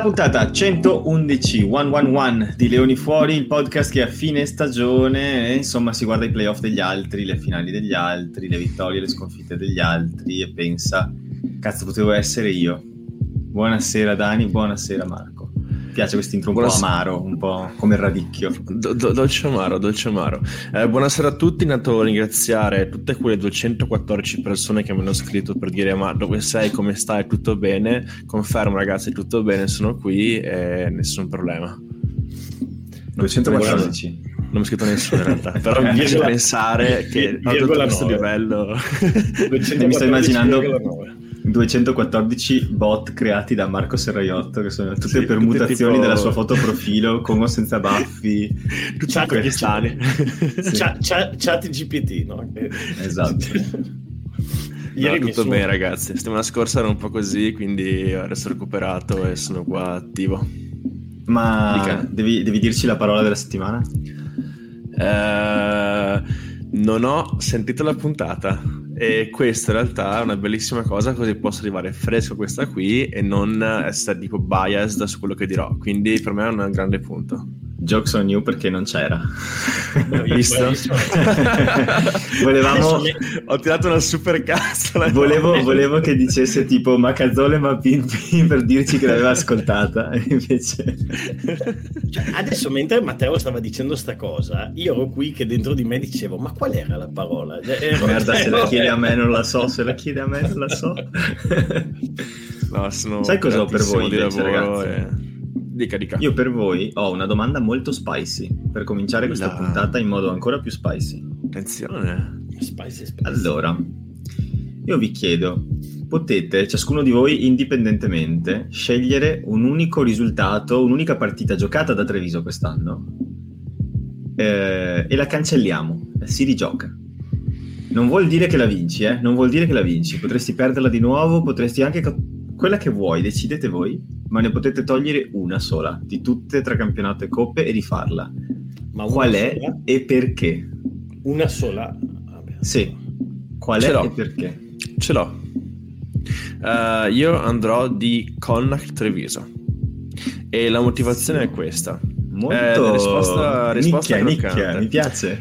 alla puntata 111 di Leoni Fuori, il podcast che a fine stagione insomma si guarda i playoff degli altri, le finali degli altri, le vittorie, le sconfitte degli altri e pensa, cazzo, potevo essere io. Buonasera Dani, buonasera Marco. Mi piace questo intro un po' amaro, un po' come il radicchio. Dolce amaro. Buonasera a tutti, intanto ringraziare tutte quelle 214 persone che mi hanno scritto per dire ma dove sei, come stai, tutto bene? Confermo ragazzi, tutto bene, sono qui e nessun problema. 214. Non mi ha scritto nessuno in realtà, però mi piace pensare che a questo livello mi sto immaginando 214 bot creati da Marco Serraiotto, che sono tutte permutazioni tipo della sua foto profilo, con o senza baffi, chat GPT, no? Esatto. Ieri no, tutto bene ragazzi, settimana scorsa era un po' così, quindi adesso ho recuperato e sono qua attivo. Ma devi dirci la parola della settimana? Non ho sentito la puntata e questa in realtà è una bellissima cosa, così posso arrivare fresco a questa qui e non essere tipo biased su quello che dirò, quindi per me è un grande punto. Jokes on you, perché non c'era. Visto? Volevamo... Ho tirato una super cazzola. Volevo che dicesse tipo Macazzole ma Pimpi per dirci che l'aveva ascoltata. Invece... Cioè, adesso mentre Matteo stava dicendo sta cosa, io ero qui che dentro di me dicevo ma qual era la parola? Merda, se la chiedi a me non la so, No, sono... Sai cosa ho per voi invece, ragazzi? Dica. Io per voi ho una domanda molto spicy per cominciare questa puntata in modo ancora più spicy. Attenzione. Spicy. Allora, io vi chiedo, potete, ciascuno di voi indipendentemente, scegliere un unico risultato, un'unica partita giocata da Treviso quest'anno e la cancelliamo, si rigioca. Non vuol dire che la vinci, non vuol dire che la vinci, potresti perderla di nuovo, potresti anche... Quella che vuoi, decidete voi, ma ne potete togliere una sola, di tutte tra campionato e coppe, e rifarla. Ma qual è sola? E perché? Una sola? Vabbè. Sì. Qual è e perché? Ce l'ho. Io andrò di Connacht Treviso. E la motivazione è questa. Molto... La risposta mi piace.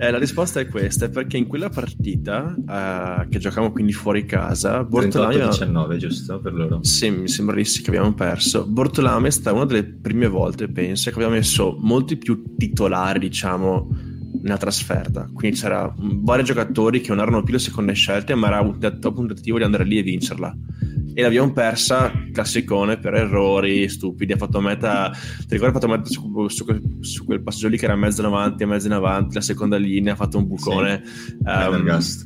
La risposta è questa, perché in quella partita che giocavamo quindi fuori casa, Bortolami 19 giusto per loro? Sì, mi sembra che abbiamo perso. Bortolami è stata una delle prime volte, penso, che abbiamo messo molti più titolari, diciamo, nella trasferta. Quindi c'era vari giocatori che non erano più le seconde scelte, ma era un tentativo di andare lì e vincerla. E l'abbiamo persa, classicone, per errori stupidi. Ha fatto meta, ti ricordi, ha fatto meta su quel passaggio lì che era mezzo in avanti, la seconda linea, ha fatto un bucone. Sì.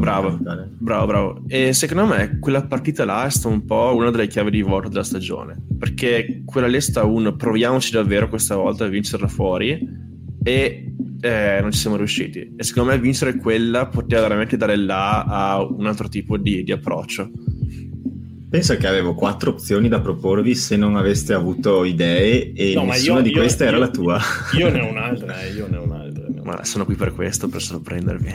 Bravo. E secondo me quella partita là è stata un po' una delle chiavi di volta della stagione, perché quella lì è stata un proviamoci davvero questa volta a vincerla fuori e non ci siamo riusciti. E secondo me vincere quella poteva veramente dare là a un altro tipo di approccio. Penso che avevo 4 opzioni da proporvi se non aveste avuto idee e no, nessuna di queste era la tua. Io ne ho un'altra. Ma sono qui per questo, per sorprendervi.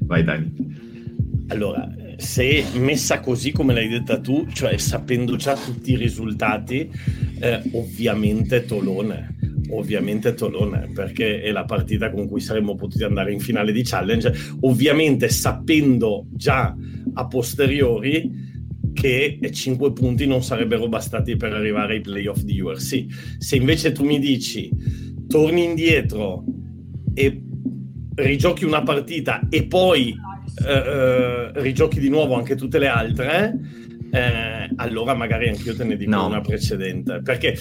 Vai Dani. Allora, se messa così come l'hai detta tu, cioè sapendo già tutti i risultati, ovviamente Tolone, perché è la partita con cui saremmo potuti andare in finale di Challenge, ovviamente sapendo già a posteriori che 5 punti non sarebbero bastati per arrivare ai playoff di URC. Se invece tu mi dici torni indietro e rigiochi una partita e poi rigiochi di nuovo anche tutte le altre, allora magari anch'io te ne dico una precedente, perché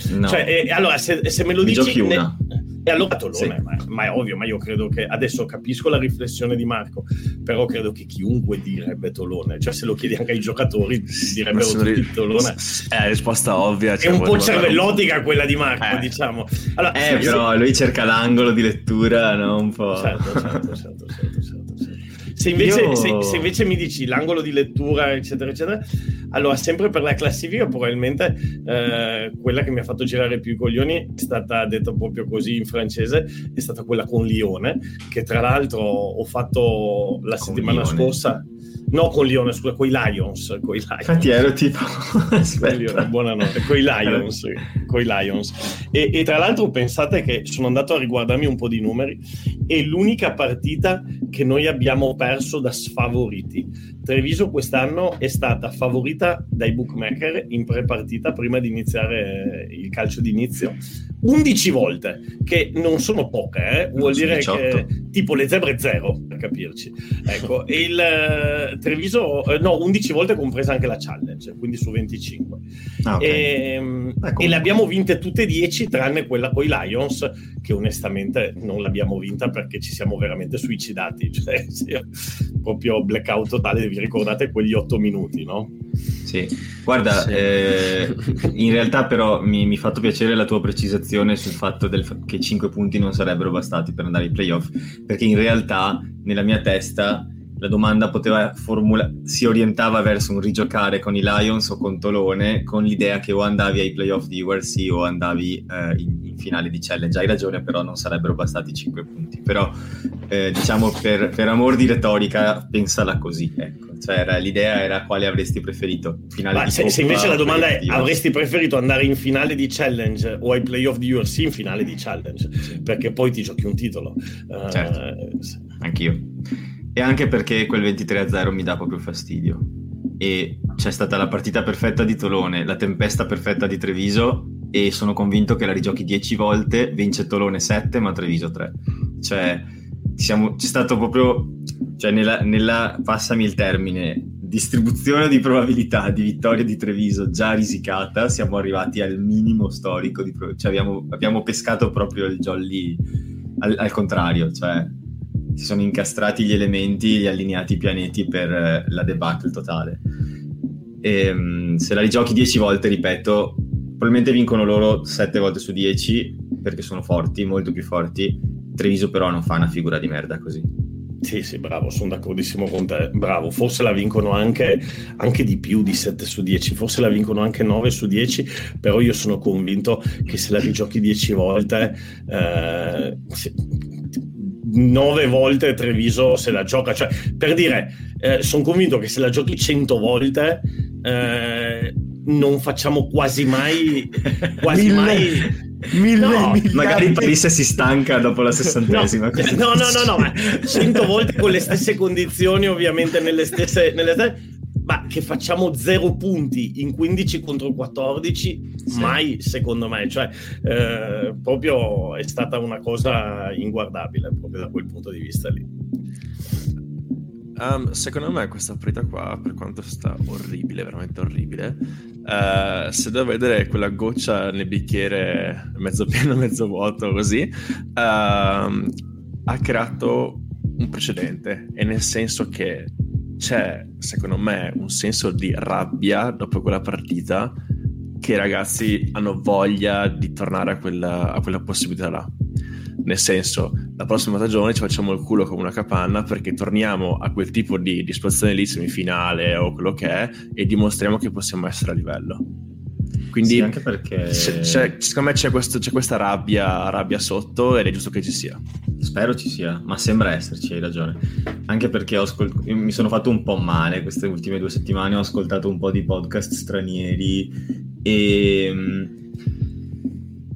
allora se me lo dici una. E allora Tolone, sì. ma è ovvio, ma io credo che adesso capisco la riflessione di Marco, però credo che chiunque direbbe Tolone, cioè se lo chiedi anche ai giocatori direbbero tutti Tolone. È la risposta ovvia, cioè, è un po' cervellotica quella di Marco, diciamo. Allora, però lui cerca l'angolo di lettura, no? Un po'. Certo. Se invece mi dici l'angolo di lettura, eccetera, allora sempre per la classifica probabilmente quella che mi ha fatto girare più i coglioni è stata, detta proprio così in francese, è stata quella con Lione, che tra l'altro ho fatto la settimana scorsa. No, con Lione, scusa, con i Lions. Infatti ero tipo... buonanotte, con i Lions. E tra l'altro pensate che sono andato a riguardarmi un po' di numeri, è l'unica partita che noi abbiamo perso da sfavoriti. Treviso quest'anno è stata favorita dai bookmaker in pre-partita prima di iniziare il calcio d'inizio 11 volte, che non sono poche, vuol dire 18. Che tipo le Zebre 0, per capirci, ecco. Il Treviso no, 11 volte compresa anche la Challenge, quindi su 25. Ah, okay. Ecco. E le abbiamo vinte tutte 10 tranne quella con i Lions, che onestamente non l'abbiamo vinta perché ci siamo veramente suicidati, cioè proprio blackout totale. Vi ricordate quegli 8 minuti, no? Sì, guarda, sì. In realtà però mi ha fatto piacere la tua precisazione sul fatto che 5 punti non sarebbero bastati per andare ai playoff, perché in realtà nella mia testa la domanda si orientava verso un rigiocare con i Lions o con Tolone, con l'idea che o andavi ai playoff di URC o andavi in finale di Challenge. Hai ragione, però non sarebbero bastati 5 punti. Però diciamo per amor di retorica pensala così, ecco. Cioè l'idea era quale avresti preferito finale di Coppa, se invece la domanda è avresti preferito andare in finale di Challenge o ai playoff di URC, in finale di Challenge, perché poi ti giochi un titolo. Certo, anch'io. E anche perché quel 23-0 mi dà proprio fastidio, e c'è stata la partita perfetta di Tolone, la tempesta perfetta di Treviso, e sono convinto che la rigiochi 10 volte, vince Tolone 7 ma Treviso 3. Cioè c'è stato proprio, cioè nella passami il termine, distribuzione di probabilità di vittoria di Treviso già risicata, siamo arrivati al minimo storico di cioè abbiamo pescato proprio il jolly al contrario, cioè si sono incastrati gli elementi, gli allineati pianeti per la debacle totale. E, se la rigiochi 10 volte, ripeto, probabilmente vincono loro 7 volte su 10 perché sono forti, molto più forti. Treviso però non fa una figura di merda così. Sì, bravo, sono d'accordissimo con te, bravo, forse la vincono anche di più di 7 su 10, forse la vincono anche 9 su 10, però io sono convinto che se la rigiochi 10 volte 9 volte Treviso se la gioca, cioè per dire sono convinto che se la giochi 100 volte non facciamo quasi mai magari il Paris si stanca dopo la 60ª. No, ma 100 volte con le stesse condizioni, ovviamente nelle stesse, ma che facciamo 0 punti in 15 contro 14 sì. Mai, secondo me, cioè proprio è stata una cosa inguardabile proprio da quel punto di vista lì. Secondo me questa partita qua, per quanto sta orribile, veramente orribile, se devo vedere quella goccia nel bicchiere mezzo pieno, mezzo vuoto, così, ha creato un precedente, e nel senso che c'è, secondo me, un senso di rabbia dopo quella partita, che i ragazzi hanno voglia di tornare a quella possibilità là. Nel senso, la prossima stagione ci facciamo il culo come una capanna perché torniamo a quel tipo di situazione lì, semifinale o quello che è, e dimostriamo che possiamo essere a livello. Quindi sì, anche perché secondo me c'è questa rabbia sotto, ed è giusto che ci sia. Spero ci sia, ma sembra esserci, hai ragione. Anche perché mi sono fatto un po' male queste ultime 2 settimane, ho ascoltato un po' di podcast stranieri e...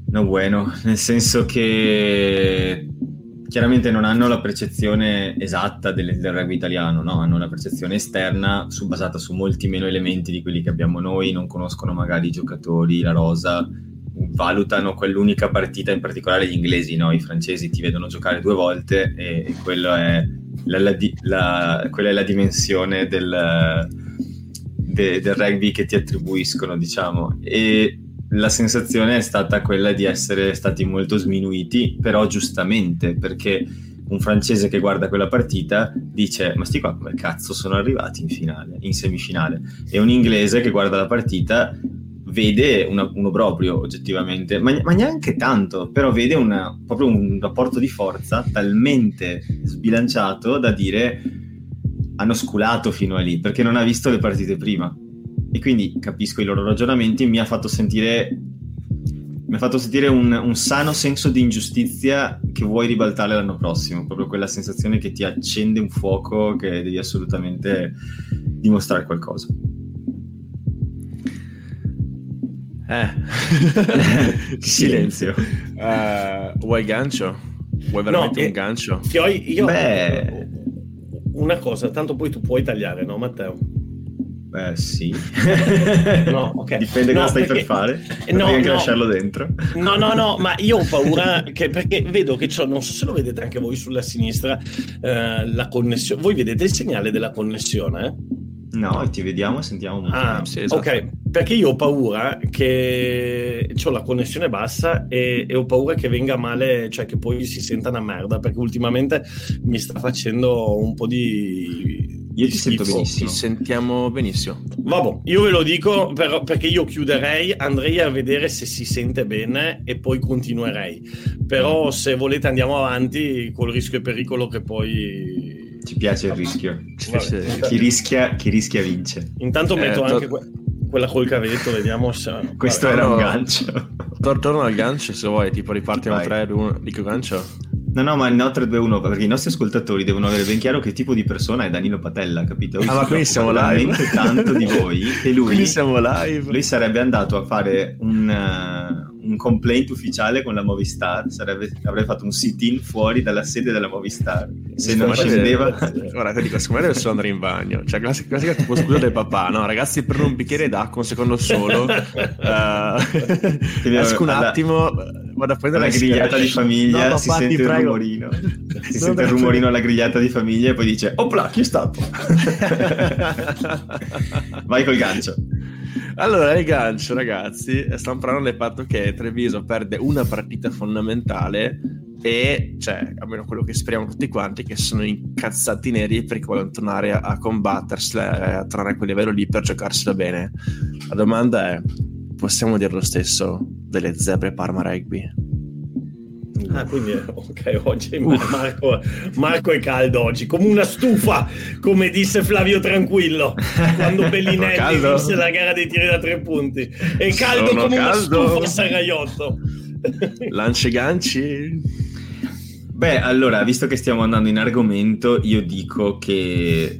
No bueno, nel senso che chiaramente non hanno la percezione esatta del rugby italiano, no? Hanno una percezione esterna basata su molti meno elementi di quelli che abbiamo noi, non conoscono magari i giocatori, la rosa, valutano quell'unica partita, in particolare gli inglesi, no? I francesi ti vedono giocare 2 volte e quella è la dimensione del rugby che ti attribuiscono, diciamo. E la sensazione è stata quella di essere stati molto sminuiti, però giustamente, perché un francese che guarda quella partita dice: ma sti qua come cazzo sono arrivati in semifinale? E un inglese che guarda la partita vede uno proprio oggettivamente, ma neanche tanto, però vede proprio un rapporto di forza talmente sbilanciato da dire hanno sculato fino a lì, perché non ha visto le partite prima. E quindi capisco i loro ragionamenti, mi ha fatto sentire mi ha fatto sentire un sano senso di ingiustizia che vuoi ribaltare l'anno prossimo, proprio quella sensazione che ti accende un fuoco che devi assolutamente dimostrare qualcosa. Silenzio. Vuoi gancio? Vuoi veramente un gancio? Beh, una cosa, tanto poi tu puoi tagliare, no Matteo? Beh sì. No, ok. Dipende cosa stai per fare. Non devi anche lasciarlo dentro. No, ma io ho paura che, perché vedo che non so se lo vedete anche voi sulla sinistra, la connessione. Voi vedete il segnale della connessione, eh? No, ti vediamo e sentiamo molto. Sì, esatto. Ok, perché io ho paura che ho la connessione bassa e ho paura che venga male, cioè che poi si senta una merda, perché ultimamente mi sta facendo un po' di... Io ti sento benissimo. Ti sentiamo benissimo. Vabbè, io ve lo dico perché io chiuderei, andrei a vedere se si sente bene e poi continuerei. Però se volete andiamo avanti col rischio e pericolo che poi... Ci piace il rischio. Chi rischia vince. Intanto metto anche quella col cavetto, vediamo se... Questo era un gancio. Torno al gancio se vuoi, tipo ripartiamo 3-2-1. Dico gancio? No, ma il 3-2-1, perché i nostri ascoltatori devono avere ben chiaro che tipo di persona è Danilo Patella, capito? Ma quindi siamo live. Tanto di voi che lui... Quindi siamo live. Lui sarebbe andato a fare un complaint ufficiale con la Movistar, avrei fatto un sit-in fuori dalla sede della Movistar se non scendeva. Guarda, ti dico, secondo me devo solo andare in bagno, cioè classica tipo scusa del papà, no ragazzi, per un bicchiere d'acqua, un secondo solo, esco un attimo, vado a prendere la grigliata di famiglia, no, si papà, sente un rumorino, si sente il rumorino alla grigliata di famiglia e poi dice opla, chi è stato? Vai col gancio. Allora, il gancio, ragazzi, stiamo parlando del fatto che Treviso perde una partita fondamentale e, cioè, almeno quello che speriamo tutti quanti, che sono incazzati neri perché vogliono tornare a combattersi, a tornare a quel livello lì per giocarsela bene. La domanda è, possiamo dire lo stesso delle Zebre Parma Rugby? Quindi ok, oggi Marco è caldo oggi, come una stufa, come disse Flavio Tranquillo quando Bellinelli vinse la gara dei tiri da 3 punti. È caldo come una stufa. Serraiotto lancia ganci. Beh, allora, visto che stiamo andando in argomento, io dico che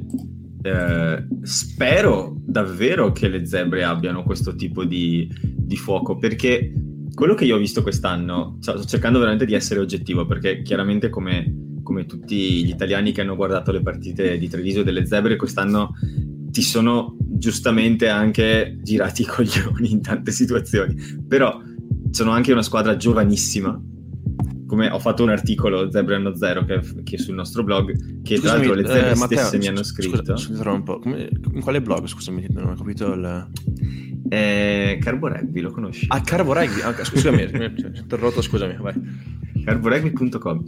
spero davvero che le Zebre abbiano questo tipo di fuoco, perché quello che io ho visto quest'anno, cioè, sto cercando veramente di essere oggettivo, perché chiaramente come tutti gli italiani che hanno guardato le partite di Treviso e delle Zebre quest'anno, ti sono giustamente anche girati i coglioni in tante situazioni, però sono anche una squadra giovanissima. Come ho fatto un articolo, Zebre anno zero, che è sul nostro blog, che tra l'altro le Zebre stesse Matteo, mi hanno scritto. Scusa un po', in quale blog? Scusami, non ho capito il... Carbo Rugby, lo conosci? Ah, Carbo Rugby, scusami, mi ho interrotto, scusami, vai. Carborugby.com.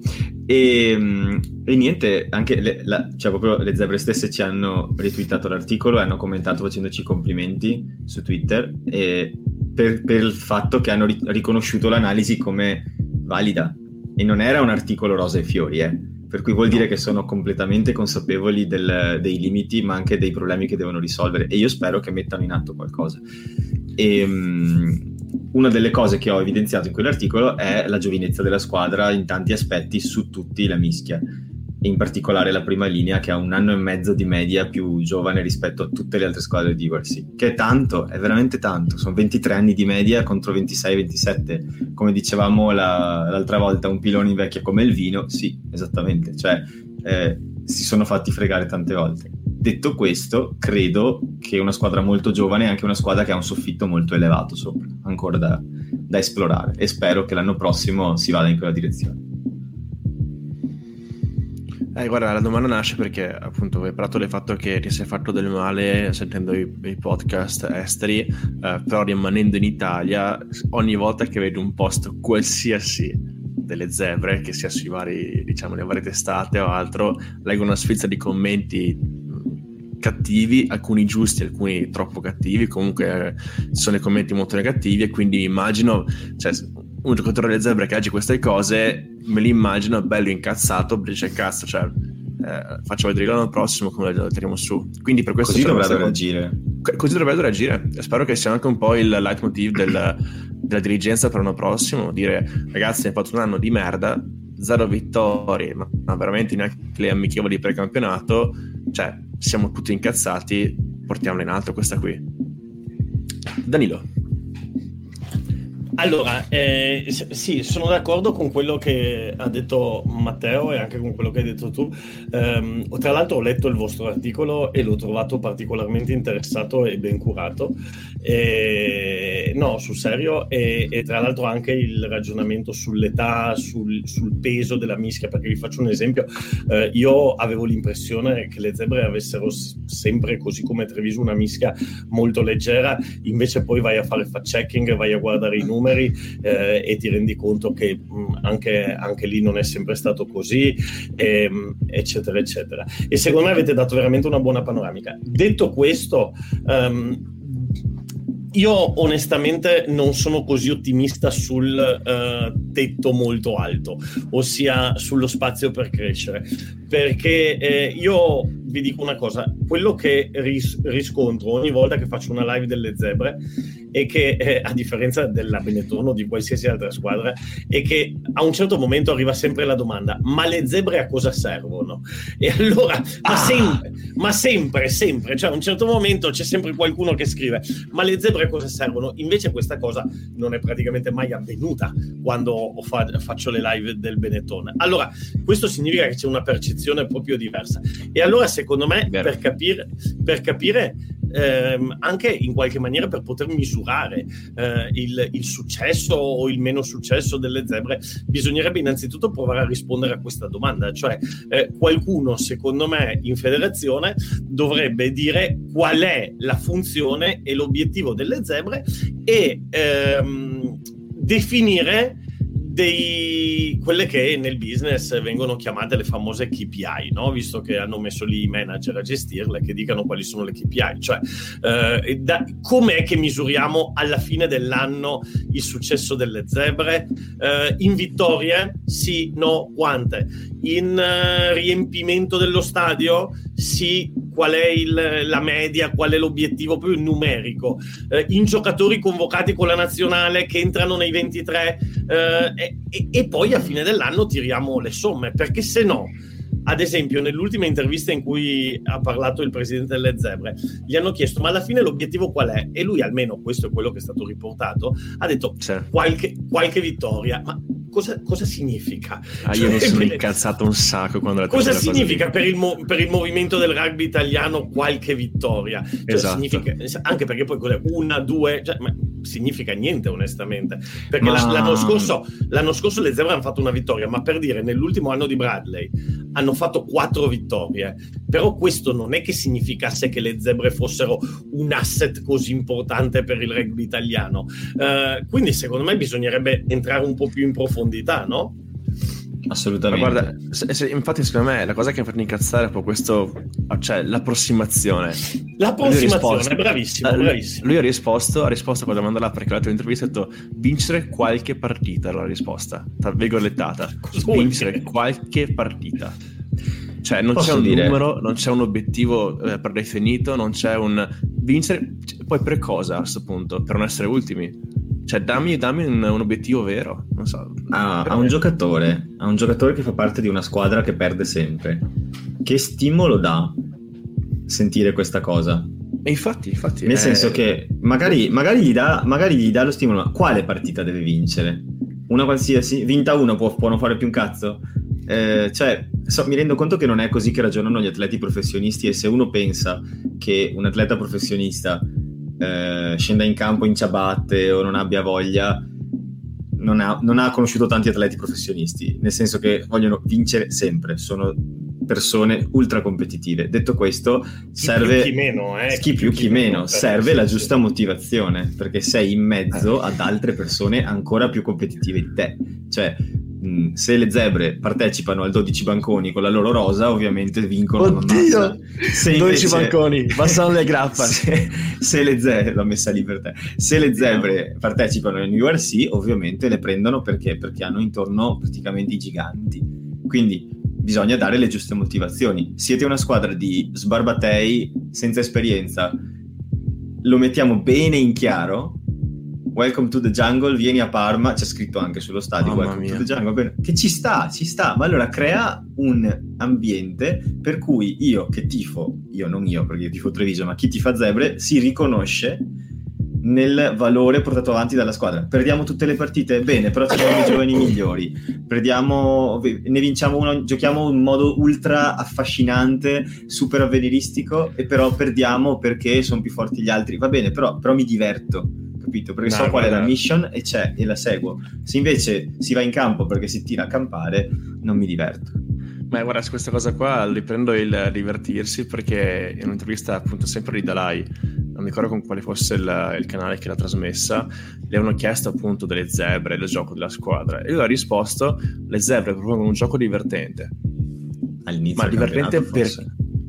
E niente, anche cioè proprio le Zebre stesse ci hanno retweetato l'articolo e hanno commentato facendoci complimenti su Twitter per il fatto che hanno riconosciuto l'analisi come valida, e non era un articolo rosa e fiori, per cui vuol dire che sono completamente consapevoli dei limiti, ma anche dei problemi che devono risolvere, e io spero che mettano in atto qualcosa. E una delle cose che ho evidenziato in quell'articolo è la giovinezza della squadra in tanti aspetti, su tutti la mischia, e in particolare la prima linea, che ha 1 anno e mezzo di media più giovane rispetto a tutte le altre squadre di URC, che è tanto, è veramente tanto, sono 23 anni di media contro 26-27, come dicevamo l'altra volta, un pilone invecchia come il vino. Sì, esattamente, cioè si sono fatti fregare tante volte. Detto questo, credo che una squadra molto giovane è anche una squadra che ha un soffitto molto elevato sopra, ancora da esplorare, e spero che l'anno prossimo si vada in quella direzione. Guarda, la domanda nasce perché appunto hai parlato del fatto che ti sei fatto del male sentendo i podcast esteri, però rimanendo in Italia, ogni volta che vedi un post qualsiasi delle Zebre, che sia sui vari, diciamo, le varie testate o altro, leggo una sfilza di commenti cattivi, alcuni giusti, alcuni troppo cattivi, comunque sono dei commenti molto negativi, e quindi immagino, cioè, un giocatore delle Zebre che aggi queste cose me li immagino bello incazzato, dice cazzo, cioè faccio vedere l'anno prossimo come lo tiriamo su, quindi per questo così dovrebbero reagire, e spero che sia anche un po' il leitmotiv della dirigenza per l'anno prossimo, dire ragazzi abbiamo fatto un anno di merda, 0 vittorie, ma veramente neanche le amichevoli per il campionato, cioè siamo tutti incazzati, portiamola in alto questa qui. Danilo. Allora, sì, sono d'accordo con quello che ha detto Matteo e anche con quello che hai detto tu. Tra l'altro ho letto il vostro articolo e l'ho trovato particolarmente interessato e ben curato. No, sul serio, e tra l'altro anche il ragionamento sull'età, sul peso della mischia, perché vi faccio un esempio. Io avevo l'impressione che le Zebre avessero sempre, così come Treviso, una mischia molto leggera, invece poi vai a fare fact checking, vai a guardare i numeri e ti rendi conto che anche lì non è sempre stato così, eccetera eccetera, e secondo me avete dato veramente una buona panoramica. Detto questo, io onestamente non sono così ottimista sul tetto molto alto, ossia sullo spazio per crescere, perché io vi dico una cosa, quello che riscontro ogni volta che faccio una live delle Zebre è che, a differenza della Benetton o di qualsiasi altra squadra, è che a un certo momento arriva sempre la domanda: ma le Zebre a cosa servono? E allora, sempre, cioè a un certo momento c'è sempre qualcuno che scrive: ma le Zebre a cosa servono? Invece questa cosa non è praticamente mai avvenuta quando faccio le live del Benetton. Allora, questo significa che c'è una percezione proprio diversa, e allora secondo me per capire anche in qualche maniera, per poter misurare il successo o il meno successo delle Zebre, bisognerebbe innanzitutto provare a rispondere a questa domanda, cioè qualcuno secondo me in federazione dovrebbe dire qual è la funzione e l'obiettivo delle Zebre e definire quelle che nel business vengono chiamate le famose KPI, no? Visto che hanno messo lì i manager a gestirle, che dicano quali sono le KPI, cioè com'è che misuriamo alla fine dell'anno il successo delle Zebre, in vittorie, sì, no, quante, in riempimento dello stadio, sì, qual è la media, qual è l'obiettivo più numerico, in giocatori convocati con la nazionale che entrano nei 23, e poi a fine dell'anno tiriamo le somme, perché se no, ad esempio nell'ultima intervista in cui ha parlato il presidente delle Zebre, gli hanno chiesto ma alla fine l'obiettivo qual è? E lui, almeno questo è quello che è stato riportato, ha detto qualche vittoria, ma cosa significa? Io mi sono incalzato un sacco quando la cosa significa per il movimento del rugby italiano qualche vittoria, cioè, esatto. Significa, anche perché poi cos'è? Una, due, cioè, ma significa niente onestamente, perché l'anno scorso le Zebre hanno fatto una vittoria, ma per dire nell'ultimo anno di Bradley hanno fatto 4 vittorie, però questo non è che significasse che le Zebre fossero un asset così importante per il rugby italiano, quindi secondo me bisognerebbe entrare un po' più in profondità, no? Assolutamente. Ma guarda, infatti secondo me la cosa che mi ha fatto incazzare è proprio questo, cioè l'approssimazione, bravissimo. Lui ha risposto a quella domanda là, perché l'altra intervista ha detto vincere qualche partita, la risposta tra virgolettata, vincere qualche partita, cioè non c'è un numero, non c'è un obiettivo predefinito, non c'è un vincere, poi per cosa a questo punto, per non essere ultimi? Cioè dammi un obiettivo vero, non so. A un giocatore che fa parte di una squadra che perde sempre, che stimolo dà sentire questa cosa? E infatti nel senso che magari gli dà lo stimolo, ma quale partita deve vincere? Una qualsiasi, vinta una può non fare più un cazzo? Mi rendo conto che non è così che ragionano gli atleti professionisti, e se uno pensa che un atleta professionista scenda in campo in ciabatte o non abbia voglia, non ha conosciuto tanti atleti professionisti, nel senso che vogliono vincere sempre, sono persone ultra competitive. Detto questo, serve chi più chi meno, serve la giusta motivazione, perché sei in mezzo ad altre persone ancora più competitive di te, cioè se le Zebre partecipano al 12 banconi con la loro rosa, ovviamente vincono. Oddio! Se invece... 12 banconi, bastano le grappa. Se le Zebre, l'ho messa lì per te. Se le Zebre partecipano in URC, ovviamente le prendono, perché hanno intorno praticamente i giganti. Quindi bisogna dare le giuste motivazioni. Siete una squadra di sbarbatei senza esperienza, lo mettiamo bene in chiaro. Welcome to the Jungle, vieni a Parma, c'è scritto anche sullo stadio Welcome to the Jungle, che ci sta, ma allora crea un ambiente per cui io tifo Treviso, ma chi tifa Zebre si riconosce nel valore portato avanti dalla squadra. Perdiamo tutte le partite, bene, però ci sono i giovani migliori, ne vinciamo uno, giochiamo in modo ultra affascinante, super avveniristico, e però perdiamo perché sono più forti gli altri, va bene, però mi diverto, capito? Perché so qual è la mission e la seguo. Se invece si va in campo perché si tira a campare, non mi diverto. Ma guarda, su questa cosa qua riprendo il divertirsi, perché in un'intervista appunto sempre di Dalai, non mi ricordo con quale fosse il canale che l'ha trasmessa, le hanno chiesto appunto delle zebre, del gioco della squadra, e lui ha risposto: le zebre propongono un gioco divertente all'inizio, ma divertente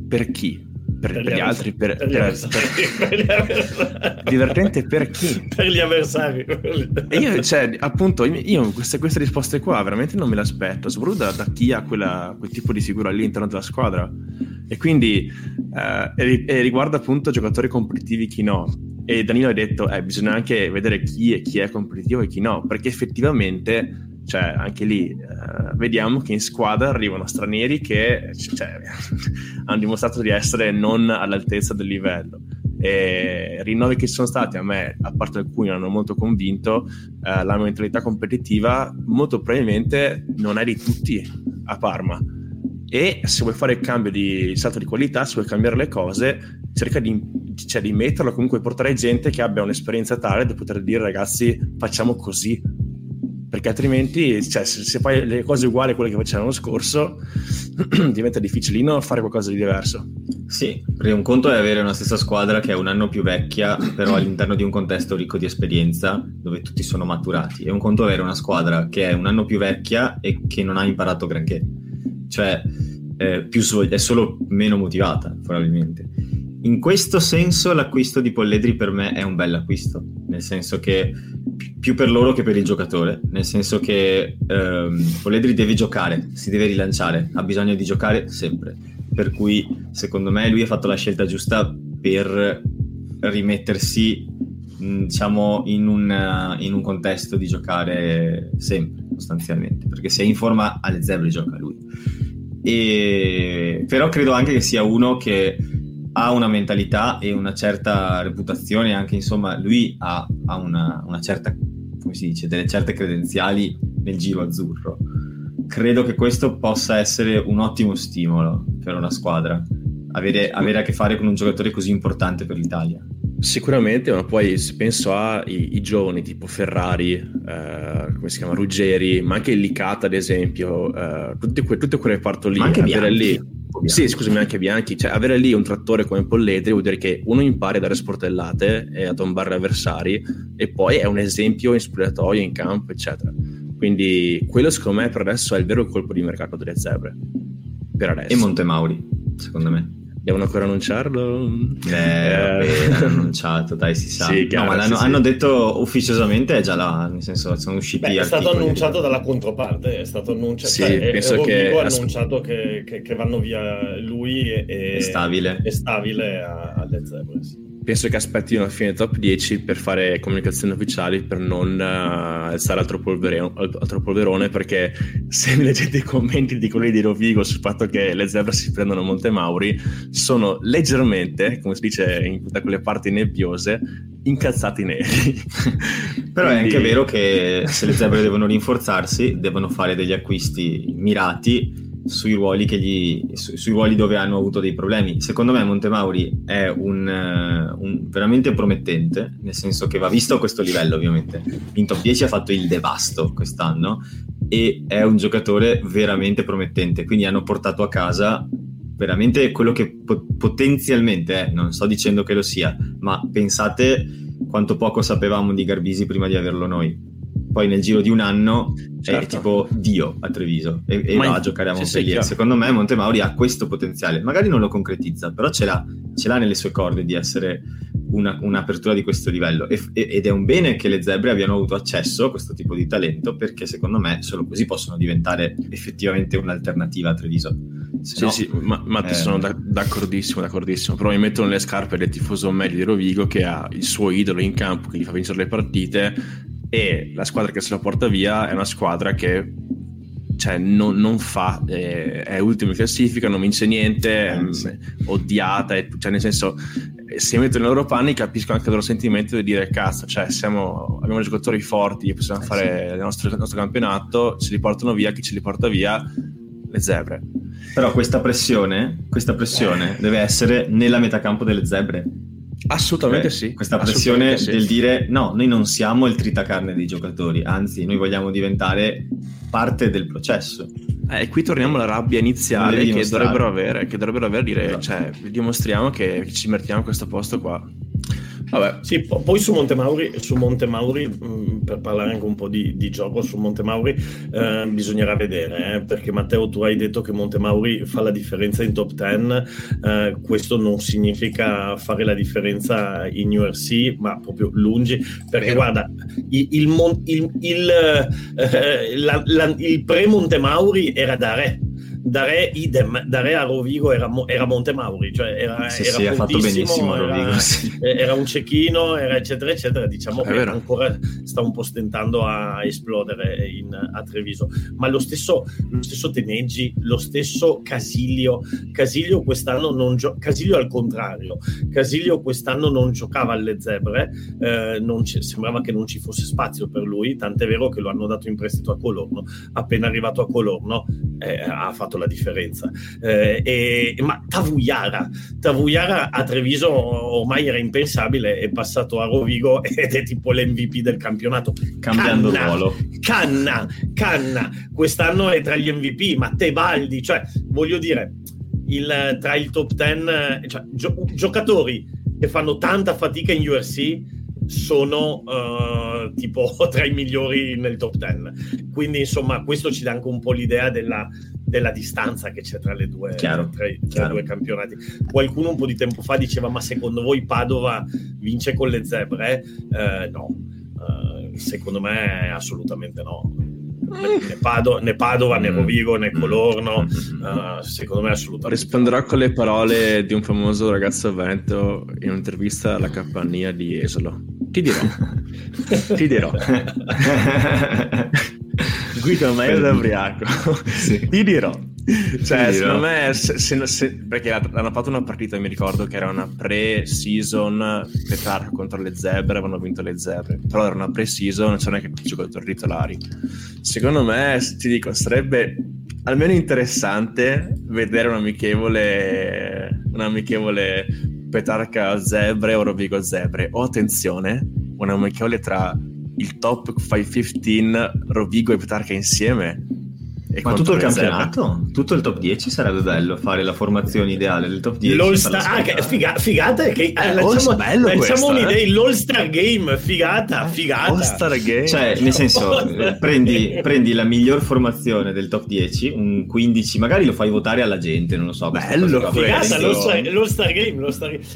per chi? Per gli altri, per divertente per chi? Per gli avversari. E io, cioè, appunto, io queste risposte qua veramente non me le aspetto, soprattutto da chi ha quel tipo di figura all'interno della squadra. E quindi e riguarda appunto giocatori competitivi, chi no. E Danilo ha detto: bisogna anche vedere chi è competitivo e chi no, perché effettivamente, cioè, anche lì vediamo che in squadra arrivano stranieri che, cioè, hanno dimostrato di essere non all'altezza del livello, e rinnovi che sono stati, a me, a parte alcuni, hanno molto convinto. La mentalità competitiva molto probabilmente non è di tutti a Parma, e se vuoi fare il cambio di salto di qualità, se vuoi cambiare le cose, cerca di metterlo, comunque portare gente che abbia un'esperienza tale da poter dire: ragazzi, facciamo così, perché altrimenti, cioè, se fai le cose uguali a quelle che facevano l'anno scorso diventa difficilino fare qualcosa di diverso. Sì, perché un conto è avere una stessa squadra che è un anno più vecchia, però all'interno di un contesto ricco di esperienza dove tutti sono maturati, e un conto è avere una squadra che è un anno più vecchia e che non ha imparato granché, cioè è solo meno motivata probabilmente. In questo senso l'acquisto di Polledri per me è un bel acquisto, nel senso che più per loro che per il giocatore, nel senso che Polledri deve giocare, si deve rilanciare, ha bisogno di giocare sempre, per cui secondo me lui ha fatto la scelta giusta per rimettersi, diciamo, in un contesto di giocare sempre, sostanzialmente, perché se è in forma alle zebre gioca lui. Però credo anche che sia uno che ha una mentalità e una certa reputazione, anche, insomma, lui ha una certa, come si dice, delle certe credenziali nel giro azzurro. Credo che questo possa essere un ottimo stimolo per una squadra, avere a che fare con un giocatore così importante per l'Italia. Sicuramente, ma poi se penso ai giovani tipo Ferrari, come si chiama, Ruggeri, ma anche Licata ad esempio, tutto quel reparto lì, ma anche lì. Sì, scusami, anche Bianchi, cioè avere lì un trattore come Polledri vuol dire che uno impari a dare sportellate e a tombare avversari, e poi è un esempio in spogliatoio, in campo, eccetera. Quindi quello secondo me per adesso è il vero colpo di mercato delle zebre, per adesso. E Montemauri, secondo me. Devono ancora annunciarlo? Vabbè, l'hanno annunciato, dai, si sa. Sì, chiaro, no, ma hanno detto ufficiosamente, è già là, nel senso sono usciti. Beh, è stato annunciato dalla controparte, è stato annunciato. Sì, penso Rovigo ha annunciato che vanno via lui e Stabile. È Stabile alle zebre, sì. Penso che aspettino la fine top 10 per fare comunicazioni ufficiali, per non alzare altro polverone, perché se mi leggete i commenti di quelli di Rovigo sul fatto che le zebre si prendono a Montemauri, sono leggermente, come si dice da quelle parti nebbiose, incazzati neri. Però quindi è anche vero che se le zebre devono rinforzarsi, devono fare degli acquisti mirati sui ruoli dove hanno avuto dei problemi. Secondo me Montemauri è un veramente promettente, nel senso che va visto a questo livello. Ovviamente in top 10 ha fatto il devasto quest'anno e è un giocatore veramente promettente, quindi hanno portato a casa veramente quello che potenzialmente è. Non sto dicendo che lo sia, ma pensate quanto poco sapevamo di Garbisi prima di averlo noi. Poi nel giro di un anno certo, è tipo Dio a Treviso e va a giocare a Montpellier. Secondo me Montemauri ha questo potenziale, magari non lo concretizza, però ce l'ha nelle sue corde di essere un'apertura di questo livello, ed è un bene che le zebre abbiano avuto accesso a questo tipo di talento, perché secondo me solo così possono diventare effettivamente un'alternativa a Treviso. Sì, no, sì, ma sono d'accordissimo. Però mi mettono nelle scarpe del tifoso medio di Rovigo, che ha il suo idolo in campo che gli fa vincere le partite, e la squadra che se la porta via è una squadra che, cioè, non fa, è ultima in classifica, non vince niente, sì, odiata, cioè, nel senso, se mettono nei loro panni capisco anche il loro sentimento di dire cazzo, cioè abbiamo giocatori forti, possiamo fare il nostro campionato, ce li portano via, chi ce li porta via? Le Zebre. Però questa pressione deve essere nella metacampo delle Zebre. Assolutamente, cioè, sì. Questa pressione del dire no, noi non siamo il tritacarne dei giocatori, anzi noi vogliamo diventare parte del processo. Qui torniamo alla rabbia iniziale che dovrebbero avere, dire, esatto, cioè, dimostriamo che ci mettiamo a questo posto qua. Vabbè. Sì, poi su Montemauri per parlare anche un po' di gioco su Montemauri, bisognerà vedere, perché Matteo tu hai detto che Montemauri fa la differenza in top 10, questo non significa fare la differenza in URC, ma proprio lungi, perché guarda il pre-Montemauri era da Re idem, da Re a Rovigo era Montemauri, cioè era fatto benissimo, era un cecchino, era eccetera eccetera, diciamo che ancora sta un po' stentando a esplodere a Treviso, ma lo stesso Teneggi, lo stesso Casilio quest'anno non Casilio al contrario, Casilio quest'anno non giocava alle Zebre, sembrava che non ci fosse spazio per lui, tant'è vero che lo hanno dato in prestito a Colorno, appena arrivato a Colorno ha fatto la differenza, ma Tavuyara a Treviso ormai era impensabile, è passato a Rovigo ed è tipo l'MVP del campionato, cambiando ruolo. Canna quest'anno è tra gli MVP, ma Tebaldi, cioè voglio dire tra il top 10, cioè, giocatori che fanno tanta fatica in URC sono tipo tra i migliori nel top 10, quindi insomma questo ci dà anche un po' l'idea della distanza che c'è tra le due, tra i due campionati. Qualcuno un po' di tempo fa diceva ma secondo voi Padova vince con le Zebre? No, secondo me assolutamente no, né Padova né Rovigo né Colorno, secondo me assolutamente risponderò con le parole di un famoso ragazzo a Veneto in un'intervista alla Campania di Esolo: ti dirò Guido Maio da ubriaco, sì, ti dirò, cioè ti dirò. Secondo me perché hanno fatto una partita, mi ricordo che era una pre-season Petrarca contro le Zebre, avevano vinto le Zebre, però era una pre-season, c'erano anche tutti i giocatori titolari. Secondo me, ti dico, sarebbe almeno interessante vedere un amichevole Petrarca Zebre o Rovigo Zebre, o attenzione, un amichevole tra il top 5-15 Rovigo e Petrarca insieme. E ma tutto il campionato? Zebre. Tutto il top 10 sarebbe bello, fare la formazione ideale del top 10. Figata è che facciamo un'idea, l'All-Star Game, figata. All-Star Game. Cioè, nel senso, prendi la miglior formazione del top 10, un 15, magari lo fai votare alla gente, non lo so. Bello, figata, l'All-Star Game.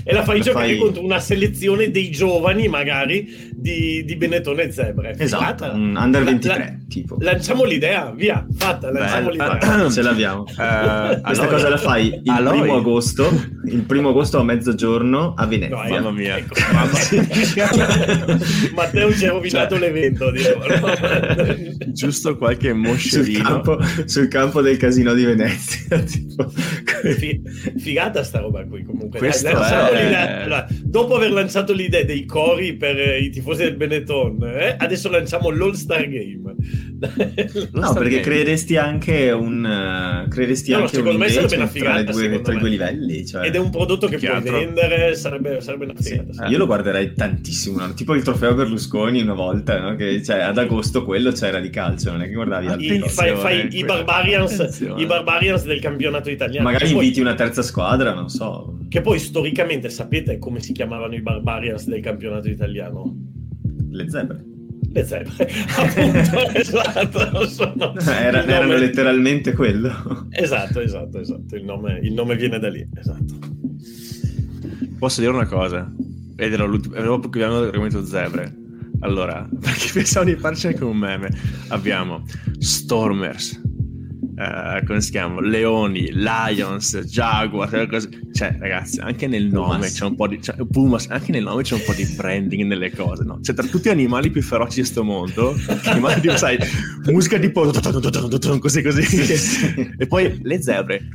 E la fai giocare contro una selezione dei giovani, magari, di Benetton e Zebre. Esatto, un Under 23, tipo. Lanciamo l'idea, via, fatta. Ce l'abbiamo. Questa cosa la fai il primo agosto a mezzogiorno a Venezia. No, mamma mia, ecco, Matteo ci ha rovinato l'evento, giusto, qualche moscerino sul campo del casino di Venezia, tipo. Figata sta roba qui, comunque. Allora, dopo aver lanciato l'idea dei cori per i tifosi del Benetton, adesso lanciamo l'All-Star Game. No, perché crederesti anche crederesti anche secondo me sarebbe una figata tra i due livelli, cioè. Ed è un prodotto che puoi vendere, sarebbe una figata, sì. Io lo guarderei tantissimo, no? Tipo il trofeo Berlusconi una volta, no? Che, cioè, ad agosto quello c'era di calcio, non è che guardavi i Barbarians del campionato italiano, magari che inviti una terza squadra, non so, che poi storicamente sapete come si chiamavano i Barbarians del campionato italiano? Le Zebre, appunto, esatto, erano letteralmente quello. Esatto, il nome viene da lì, esatto. Posso dire una cosa? Ed era l'ultimo, dopo che abbiamo l'argomento Zebre. Allora, perché pensavo di farci anche un meme. Abbiamo Stormers, come si chiama? Leoni, Lions, Jaguar, cioè ragazzi, anche nel nome Pumas. C'è un po' di Pumas, anche nel nome c'è un po' di branding nelle cose, no? Cioè, tra tutti gli animali più feroci di sto mondo, animali tipo, sai, musica di po' così così, e poi le zebre,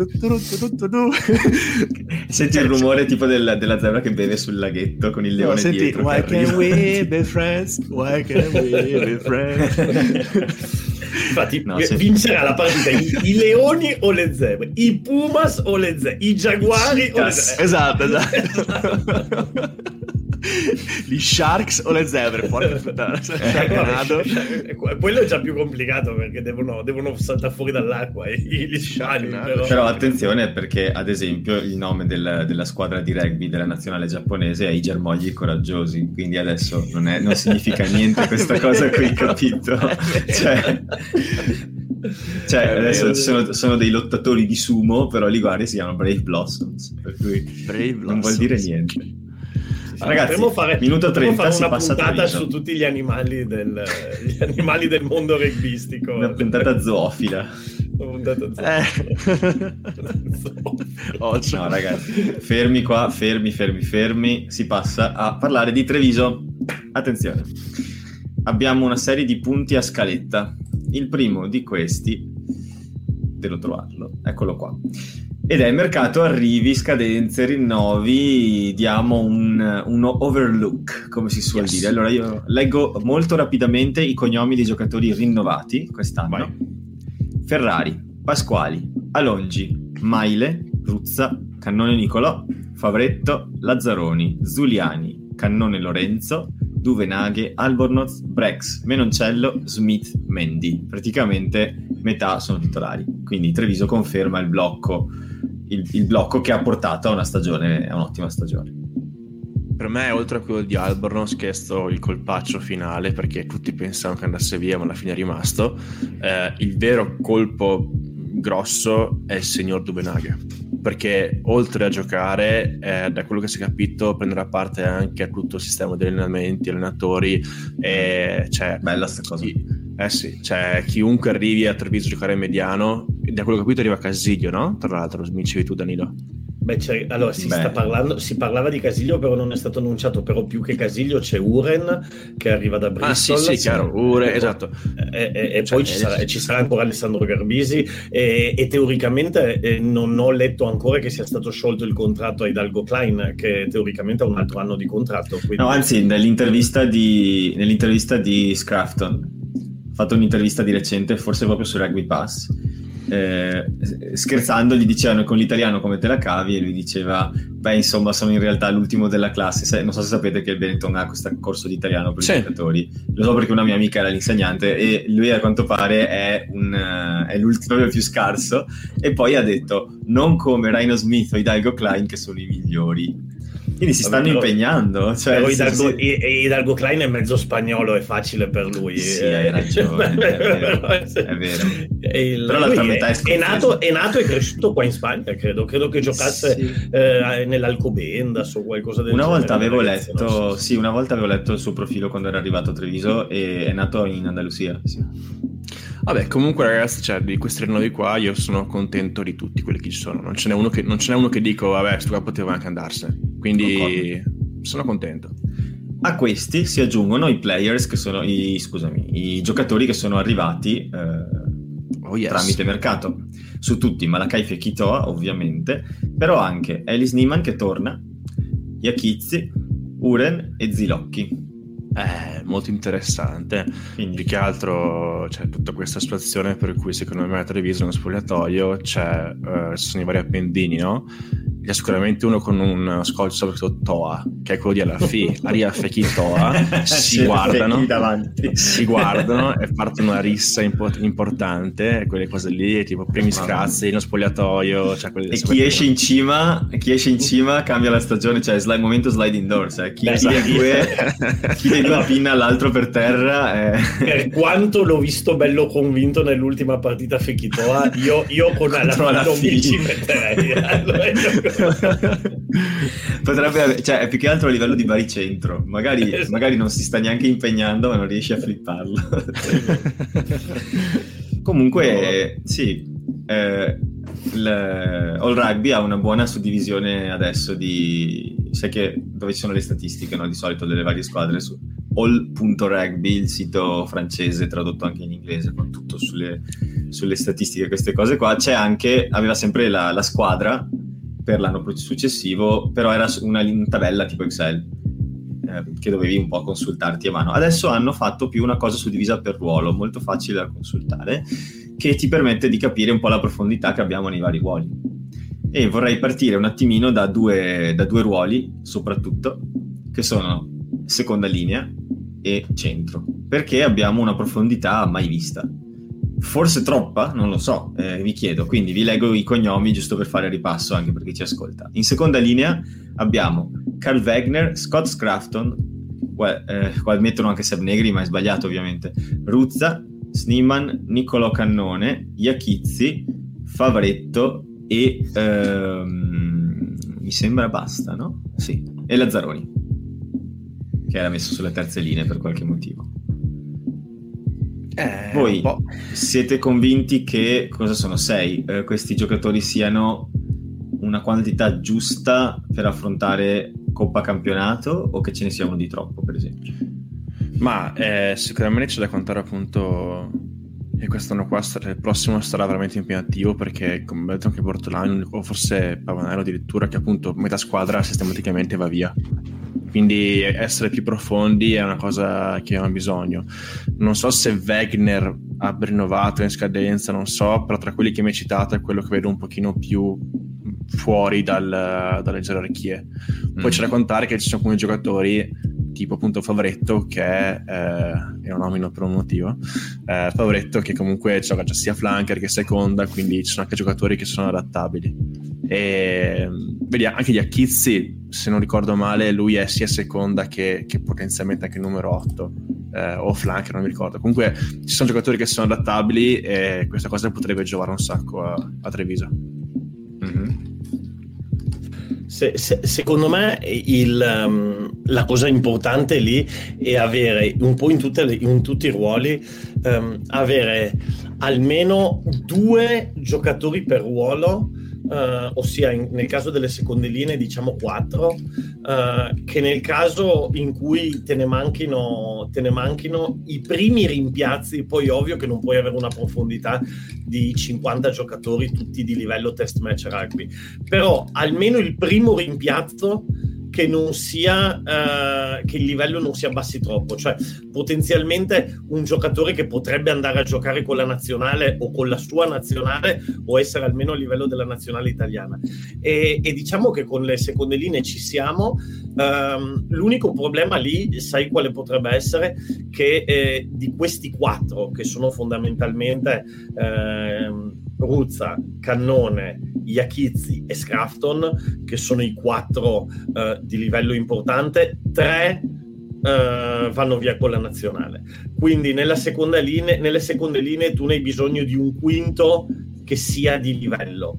senti il rumore tipo della zebra che beve sul laghetto con il leone dietro. Why can we be friends? Why can we be friends? Infatti no, vincerà la partita i leoni o le zebre, i pumas o le zebre, i jaguari o le zebre. Esatto. Gli sharks o le zebre, porca puttana. Quello è già più complicato perché devono saltare fuori dall'acqua gli sharks, però attenzione, perché ad esempio il nome della squadra di rugby della nazionale giapponese è i germogli coraggiosi, quindi adesso non significa niente questa cosa qui, capito? Cioè adesso sono dei lottatori di sumo, però li guardi, si chiamano Brave Blossoms, per cui non vuol dire niente. Ragazzi, potremmo fare una puntata su tutti gli animali del mondo rugbyistico. Una puntata zoofila. No ragazzi, fermi, si passa a parlare di Treviso. Attenzione, abbiamo una serie di punti a scaletta. Il primo di questi, devo trovarlo, eccolo qua. Ed è mercato, arrivi, scadenze, rinnovi, diamo un overlook, come si suol dire. Allora io leggo molto rapidamente i cognomi dei giocatori rinnovati quest'anno. Vai. Ferrari, Pasquali, Alongi, Maile, Ruzza, Cannone Nicolò, Favretto, Lazzaroni, Zuliani, Cannone Lorenzo, Duvenaghe, Albornoz, Brex, Menoncello, Smith, Mendy. Praticamente metà sono titolari, quindi Treviso conferma il blocco, il blocco che ha portato a un'ottima stagione. Per me, oltre a quello di Albornoz, che è stato il colpaccio finale, perché tutti pensavano che andasse via ma alla fine è rimasto, il vero colpo grosso è il signor Duvenaghe, perché oltre a giocare, da quello che si è capito, prenderà parte anche a tutto il sistema di allenamenti, allenatori, cioè, bella sta cosa. Cioè chiunque arrivi a Treviso a giocare mediano, da quello che ho capito arriva Casiglio, no? Tra l'altro, mi dicevi tu, Danilo. Allora si parlava di Casiglio, però non è stato annunciato, però più che Casiglio c'è Uren che arriva da Bristol. Chiaro, Uren, esatto. Poi ci sarà ancora Alessandro Garbisi e teoricamente non ho letto ancora che sia stato sciolto il contratto a Hidalgo Klein, che teoricamente ha un altro anno di contratto. Quindi... No, anzi, nell'intervista di Scrafton, ha fatto un'intervista di recente, forse proprio su Rugby Pass, scherzando gli dicevano con l'italiano come te la cavi, e lui diceva insomma sono in realtà l'ultimo della classe. Non so se sapete che il Benetton ha questo corso di italiano per i giocatori, lo so perché una mia amica era l'insegnante e lui a quanto pare è l'ultimo più scarso, e poi ha detto non come Rhino Smith o Hidalgo Klein che sono i migliori. Quindi si stanno impegnando. Cioè, Hidalgo Klein è mezzo spagnolo, è facile per lui. Sì, hai ragione. È vero. Però l'altra metà è nato e cresciuto qua in Spagna, credo che giocasse nell'Alcobendas o qualcosa del genere. Una volta avevo letto il suo profilo quando era arrivato a Treviso, e è nato in Andalusia. Sì. Vabbè, comunque ragazzi, cioè, di questi rinnovi qua io sono contento di tutti quelli che ci sono, non ce n'è uno che dico vabbè, sto qua poteva anche andarsene, quindi sono contento. A questi si aggiungono i players che sono i giocatori che sono arrivati tramite mercato, su tutti Malakai Fekitoa ovviamente, però anche Ellis Niman che torna, Iachizzi, Uren e Zilocchi. Molto interessante. Quindi, più che altro c'è tutta questa situazione per cui secondo me a Treviso nello spogliatoio sono i vari appendini, no? C'è sicuramente uno con un scotch soprattutto Toa, che è quello di Aria Fekitoa, si guardano e parte una rissa importante, quelle cose lì, tipo primi scrazzi nello spogliatoio, cioè e chi esce in cima cambia la stagione, cioè momento sliding doors, chi dei due pinna l'altro per terra Per quanto l'ho visto bello convinto nell'ultima partita Fekitoa, io con alla non mi ci metterei, allora. Potrebbe, cioè, più che altro a livello di baricentro, magari non si sta neanche impegnando, ma non riesci a flipparlo. Comunque, sì, All Rugby ha una buona suddivisione adesso di, sai che dove ci sono le statistiche, no, di solito delle varie squadre, su all.rugby, il sito francese tradotto anche in inglese con tutto sulle statistiche, queste cose qua, c'è anche, aveva sempre la squadra per l'anno successivo, però era una tabella tipo Excel che dovevi un po' consultarti a mano. Adesso hanno fatto più una cosa suddivisa per ruolo, molto facile da consultare, che ti permette di capire un po' la profondità che abbiamo nei vari ruoli. E vorrei partire un attimino da due ruoli, soprattutto, che sono seconda linea e centro, perché abbiamo una profondità mai vista. Forse troppa, non lo so, vi chiedo, quindi vi leggo i cognomi giusto per fare ripasso anche per chi ci ascolta. In seconda linea abbiamo Carl Wegner, Scott Scrafton, qua mettono anche Seb Negri, ma è sbagliato ovviamente, Ruzza, Sneeman, Niccolò Cannone, Iachizzi, Favretto e mi sembra basta, no? Sì, e Lazzaroni, che era messo sulle terze linee per qualche motivo. Voi siete convinti che, cosa sono, sei, questi giocatori siano una quantità giusta per affrontare Coppa Campionato, o che ce ne sia uno di troppo, per esempio? Ma sicuramente c'è da contare appunto che quest'anno qua il prossimo sarà veramente impegnativo, perché come detto anche Bortolano o forse Pavanello addirittura, che appunto metà squadra sistematicamente va via, quindi essere più profondi è una cosa che hanno bisogno. Non so se Wegner ha rinnovato in scadenza, non so, però tra quelli che mi hai citato è quello che vedo un pochino più fuori dalle gerarchie. Poi c'è da contare che ci sono alcuni giocatori tipo appunto Favretto, che è un nomino per un motivo, Favretto che comunque gioca già sia flanker che seconda, quindi ci sono anche giocatori che sono adattabili. E vedi anche gli Iachizzi, se non ricordo male lui è sia seconda che potenzialmente anche numero 8 o flanker, non mi ricordo. Comunque ci sono giocatori che sono adattabili e questa cosa potrebbe giovare un sacco a Treviso. Secondo me la cosa importante lì è avere un po' in tutti i ruoli, avere almeno due giocatori per ruolo, ossia nel caso delle seconde linee diciamo 4, che nel caso in cui te ne manchino i primi rimpiazzi, poi ovvio che non puoi avere una profondità di 50 giocatori tutti di livello test match rugby, però almeno il primo rimpiazzo che non sia che il livello non si abbassi troppo, cioè potenzialmente un giocatore che potrebbe andare a giocare con la nazionale o con la sua nazionale, o essere almeno a livello della nazionale italiana, e diciamo che con le seconde linee ci siamo. L'unico problema lì, sai quale potrebbe essere? Che di questi 4 che sono fondamentalmente Ruzza, Cannone, Iachizzi e Scrafton, che sono i 4 di livello importante, 3 vanno via con la nazionale, quindi nelle seconde linee tu ne hai bisogno di un quinto che sia di livello,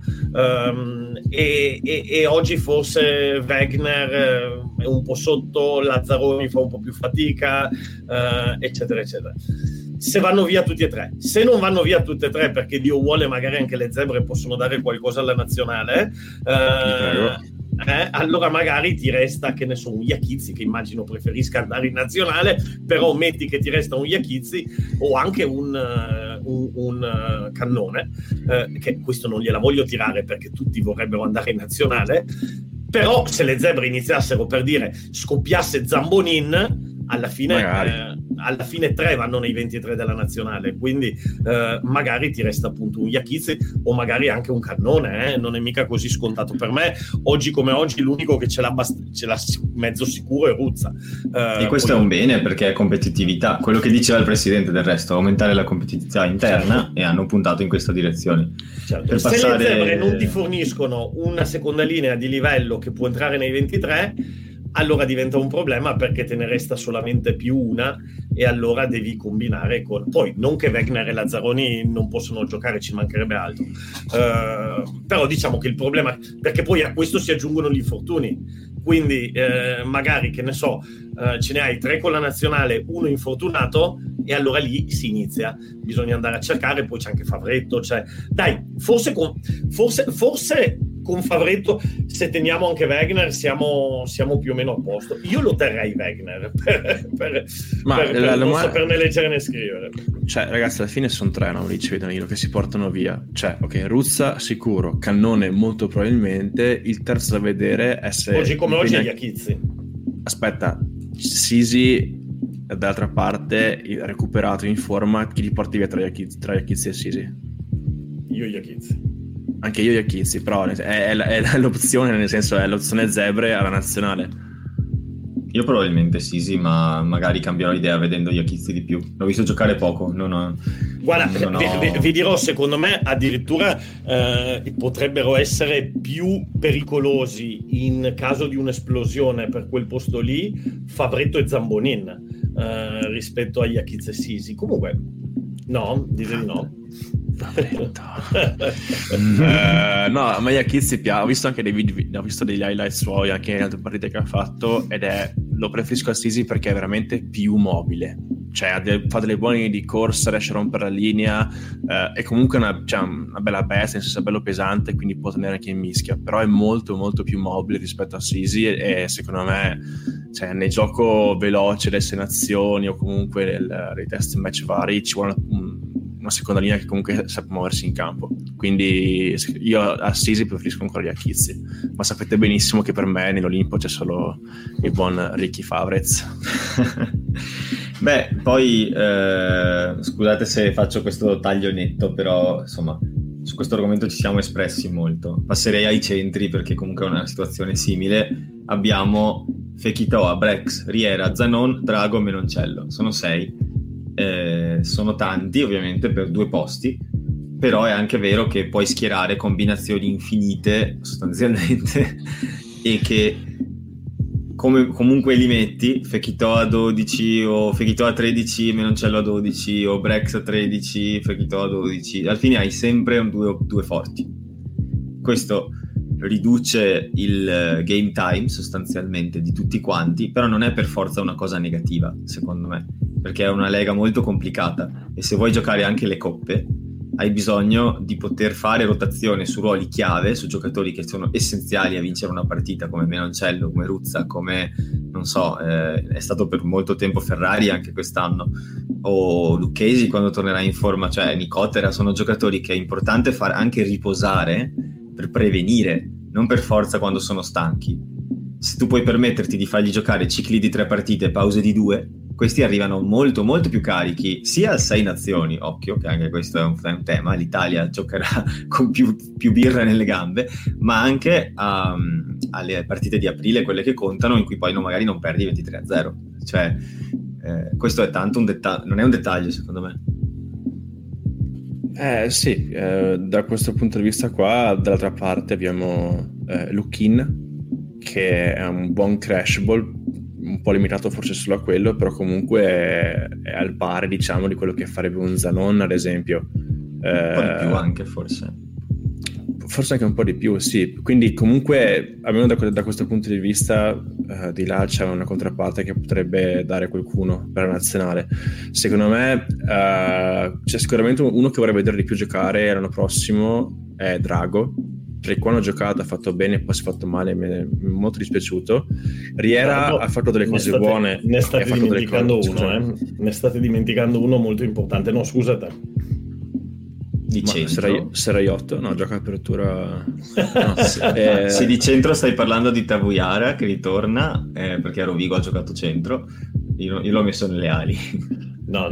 e oggi forse Wegner è un po' sotto, Lazzaroni fa un po' più fatica, eccetera eccetera. Se vanno via tutti e 3, se non vanno via tutti e 3, perché Dio vuole magari anche le Zebre possono dare qualcosa alla nazionale, allora magari ti resta, che ne so, un Iachizzi, che immagino preferisca andare in nazionale, però metti che ti resta un Iachizzi o anche un Cannone, che questo non gliela voglio tirare perché tutti vorrebbero andare in nazionale, però se le Zebre iniziassero, per dire, scoppiasse Zambonin, alla fine 3 vanno nei 23 della nazionale, quindi magari ti resta appunto un Iachizzi o magari anche un Cannone, non è mica così scontato. Per me oggi come oggi l'unico che ce l'ha mezzo sicuro è Ruzza, e questo è un bene, perché è competitività, quello che diceva il presidente del resto, aumentare la competitività interna, certo. E hanno puntato in questa direzione, certo. Per se passare... le Zebre non ti forniscono una seconda linea di livello che può entrare nei 23, allora diventa un problema, perché te ne resta solamente più una, e allora devi combinare con... Poi non che Wegner e Lazzaroni non possono giocare, ci mancherebbe altro, però diciamo che il problema, perché poi a questo si aggiungono gli infortuni, quindi magari, che ne so, ce ne hai 3 con la nazionale, 1 infortunato, e allora lì si inizia, bisogna andare a cercare. Poi c'è anche Favretto, cioè dai, forse con Favretto, se teniamo anche Wegner, siamo più o meno a posto. Io lo terrei Wegner per per né leggere né scrivere. Cioè, ragazzi, alla fine sono 3, no? Lì Danilo, che si portano via. Cioè, ok, Ruzza sicuro, Cannone molto probabilmente, il terzo da vedere è se... Oggi come oggi è Iachizzi. Aspetta, Sisi d'altra parte, recuperato in forma, chi li porti via tra Iachizzi e Sisi? Io Iachizzi. Anche io Iachizzi, però è l'opzione, nel senso è l'opzione Zebre alla nazionale. Io probabilmente sì, ma magari cambierò idea vedendo Iachizzi di più. L'ho visto giocare poco. Vi dirò, secondo me addirittura potrebbero essere più pericolosi in caso di un'esplosione per quel posto lì Favretto e Zambonin rispetto a Iachizzi e Sisi. Comunque no, direi no. No, ma Iachizzi ho visto anche dei video, ho visto degli highlight suoi anche in altre partite che ha fatto, ed è, lo preferisco a Sisi perché è veramente più mobile, cioè fa delle buone linee di corsa, riesce a rompere la linea, è comunque una bella bestia, nel senso è bello pesante, quindi può tenere anche in mischia, però è molto molto più mobile rispetto a Sisi e secondo me, cioè, nel gioco veloce delle nazioni o comunque dei test match vari ci vuole una seconda linea che comunque sa muoversi in campo, quindi io a Sisi preferisco ancora Iachizzi, ma sapete benissimo che per me nell'Olimpo c'è solo il buon Ricky Favrez. Beh, poi scusate se faccio questo taglio netto, però insomma su questo argomento ci siamo espressi molto. Passerei ai centri perché comunque è una situazione simile. Abbiamo Fekitoa, Brex, Riera, Zanon, Drago, Menoncello, sono 6. Sono tanti ovviamente per 2 posti, però è anche vero che puoi schierare combinazioni infinite sostanzialmente e che comunque li metti Fekitoa a 12 o Fekitoa a 13, Menoncello a 12 o Brex a 13, Fekitoa a 12, alla fine hai sempre un 2 forti. Questo riduce il game time sostanzialmente di tutti quanti, però non è per forza una cosa negativa secondo me, perché è una lega molto complicata e se vuoi giocare anche le coppe hai bisogno di poter fare rotazione su ruoli chiave, su giocatori che sono essenziali a vincere una partita, come Menoncello, come Ruzza, come non so, è stato per molto tempo Ferrari anche quest'anno, o Lucchesi quando tornerà in forma, cioè Nicotera, sono giocatori che è importante far anche riposare per prevenire, non per forza quando sono stanchi. Se tu puoi permetterti di fargli giocare cicli di 3 partite e pause di 2, questi arrivano molto molto più carichi, sia al 6 nazioni, occhio che anche questo è un tema, l'Italia giocherà con più birra nelle gambe, ma anche alle partite di aprile, quelle che contano, in cui poi magari non perdi 23-0, cioè questo è tanto un dettaglio, non è un dettaglio secondo me. Sì, da questo punto di vista qua, dall'altra parte abbiamo Lukin, che è un buon crash ball, un po' limitato forse solo a quello, però comunque è al pari, diciamo, di quello che farebbe un Zanon, ad esempio. Un po' di più anche, forse anche un po' di più, sì. Quindi comunque, almeno da questo punto di vista, di là c'è una contrapparte che potrebbe dare qualcuno per la nazionale. Secondo me c'è sicuramente uno che vorrei vedere di più giocare l'anno prossimo, è Drago, perché quando ha giocato ha fatto bene, poi si è fatto male, mi è molto dispiaciuto. Riera ha fatto delle cose buone. Ne state dimenticando uno, ne state dimenticando uno molto importante. No, scusate. Di centro Serraiotto, no, gioca apertura, no, se di centro stai parlando di Tavuyara che ritorna, perché Rovigo ha giocato centro, io l'ho messo nelle ali. No,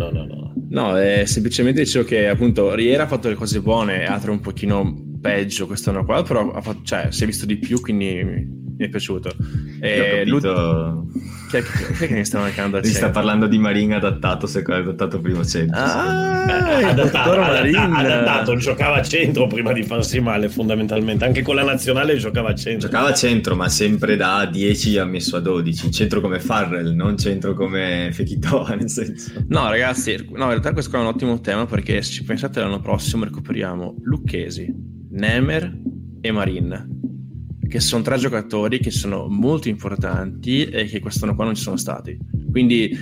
semplicemente dicevo che appunto Riera ha fatto le cose buone, altro un pochino peggio quest'anno qua, però si è visto di più, quindi mi è piaciuto. Ho capito. Che ne sta mancando? Si sta parlando di Marin adattato, se quello è adattato prima centro. Adattato, giocava a centro prima di farsi male fondamentalmente, anche con la nazionale giocava a centro. Giocava a centro, ma sempre da 10 ha messo a 12, centro come Farrell, non centro come Fekitoa, nel senso. No ragazzi, no, in realtà questo qua è un ottimo tema, perché se ci pensate l'anno prossimo recuperiamo Lucchesi, Nemer e Marin. che sono tre giocatori che sono molto importanti e che quest'anno qua non ci sono stati, quindi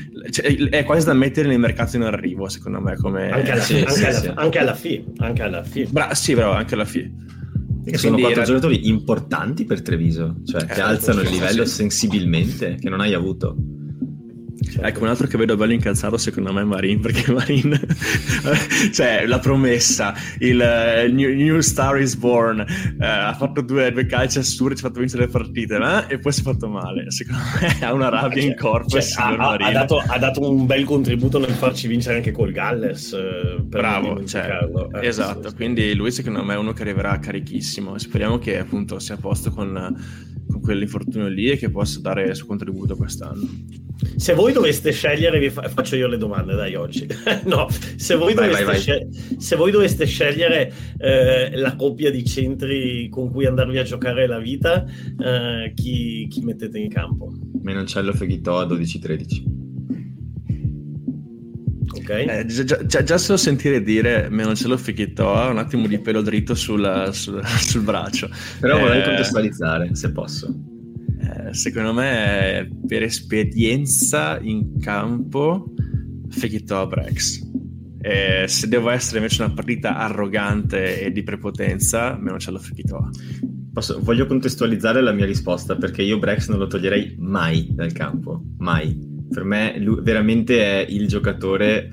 è quasi da mettere nel mercato in arrivo, secondo me, come anche alla FI. Che sono quattro giocatori importanti per Treviso, cioè che alzano il livello sensibilmente, che non hai avuto. Certo. Ecco, un altro che vedo bello incalzato secondo me è Marin, perché Marin cioè la promessa, il new star is born, ha fatto due calci assurdi, ci ha fatto vincere le partite, ma e poi si è fatto male, secondo me ha una rabbia in corpo, cioè, ha dato un bel contributo nel farci vincere anche col Galles, per bravo, cioè, esatto, sì. Quindi lui secondo me è uno che arriverà carichissimo, speriamo che appunto sia a posto con quell'infortunio lì e che possa dare il suo contributo quest'anno. Se voi doveste scegliere, faccio io le domande, dai, oggi. No, se voi doveste scegliere la coppia di centri con cui andarvi a giocare la vita, chi mettete in campo? Menoncello Fekitoa 12-13. Okay. Già se lo sentire dire Menoncello Fekitoa, un attimo di pelo dritto sul braccio. Però vorrei contestualizzare, se posso. Secondo me, per esperienza in campo, Fekitoa Brex. Se devo essere invece una partita arrogante e di prepotenza, Menoncello Fekitoa. Voglio contestualizzare la mia risposta, perché io Brex non lo toglierei mai dal campo, mai. Per me lui veramente è il giocatore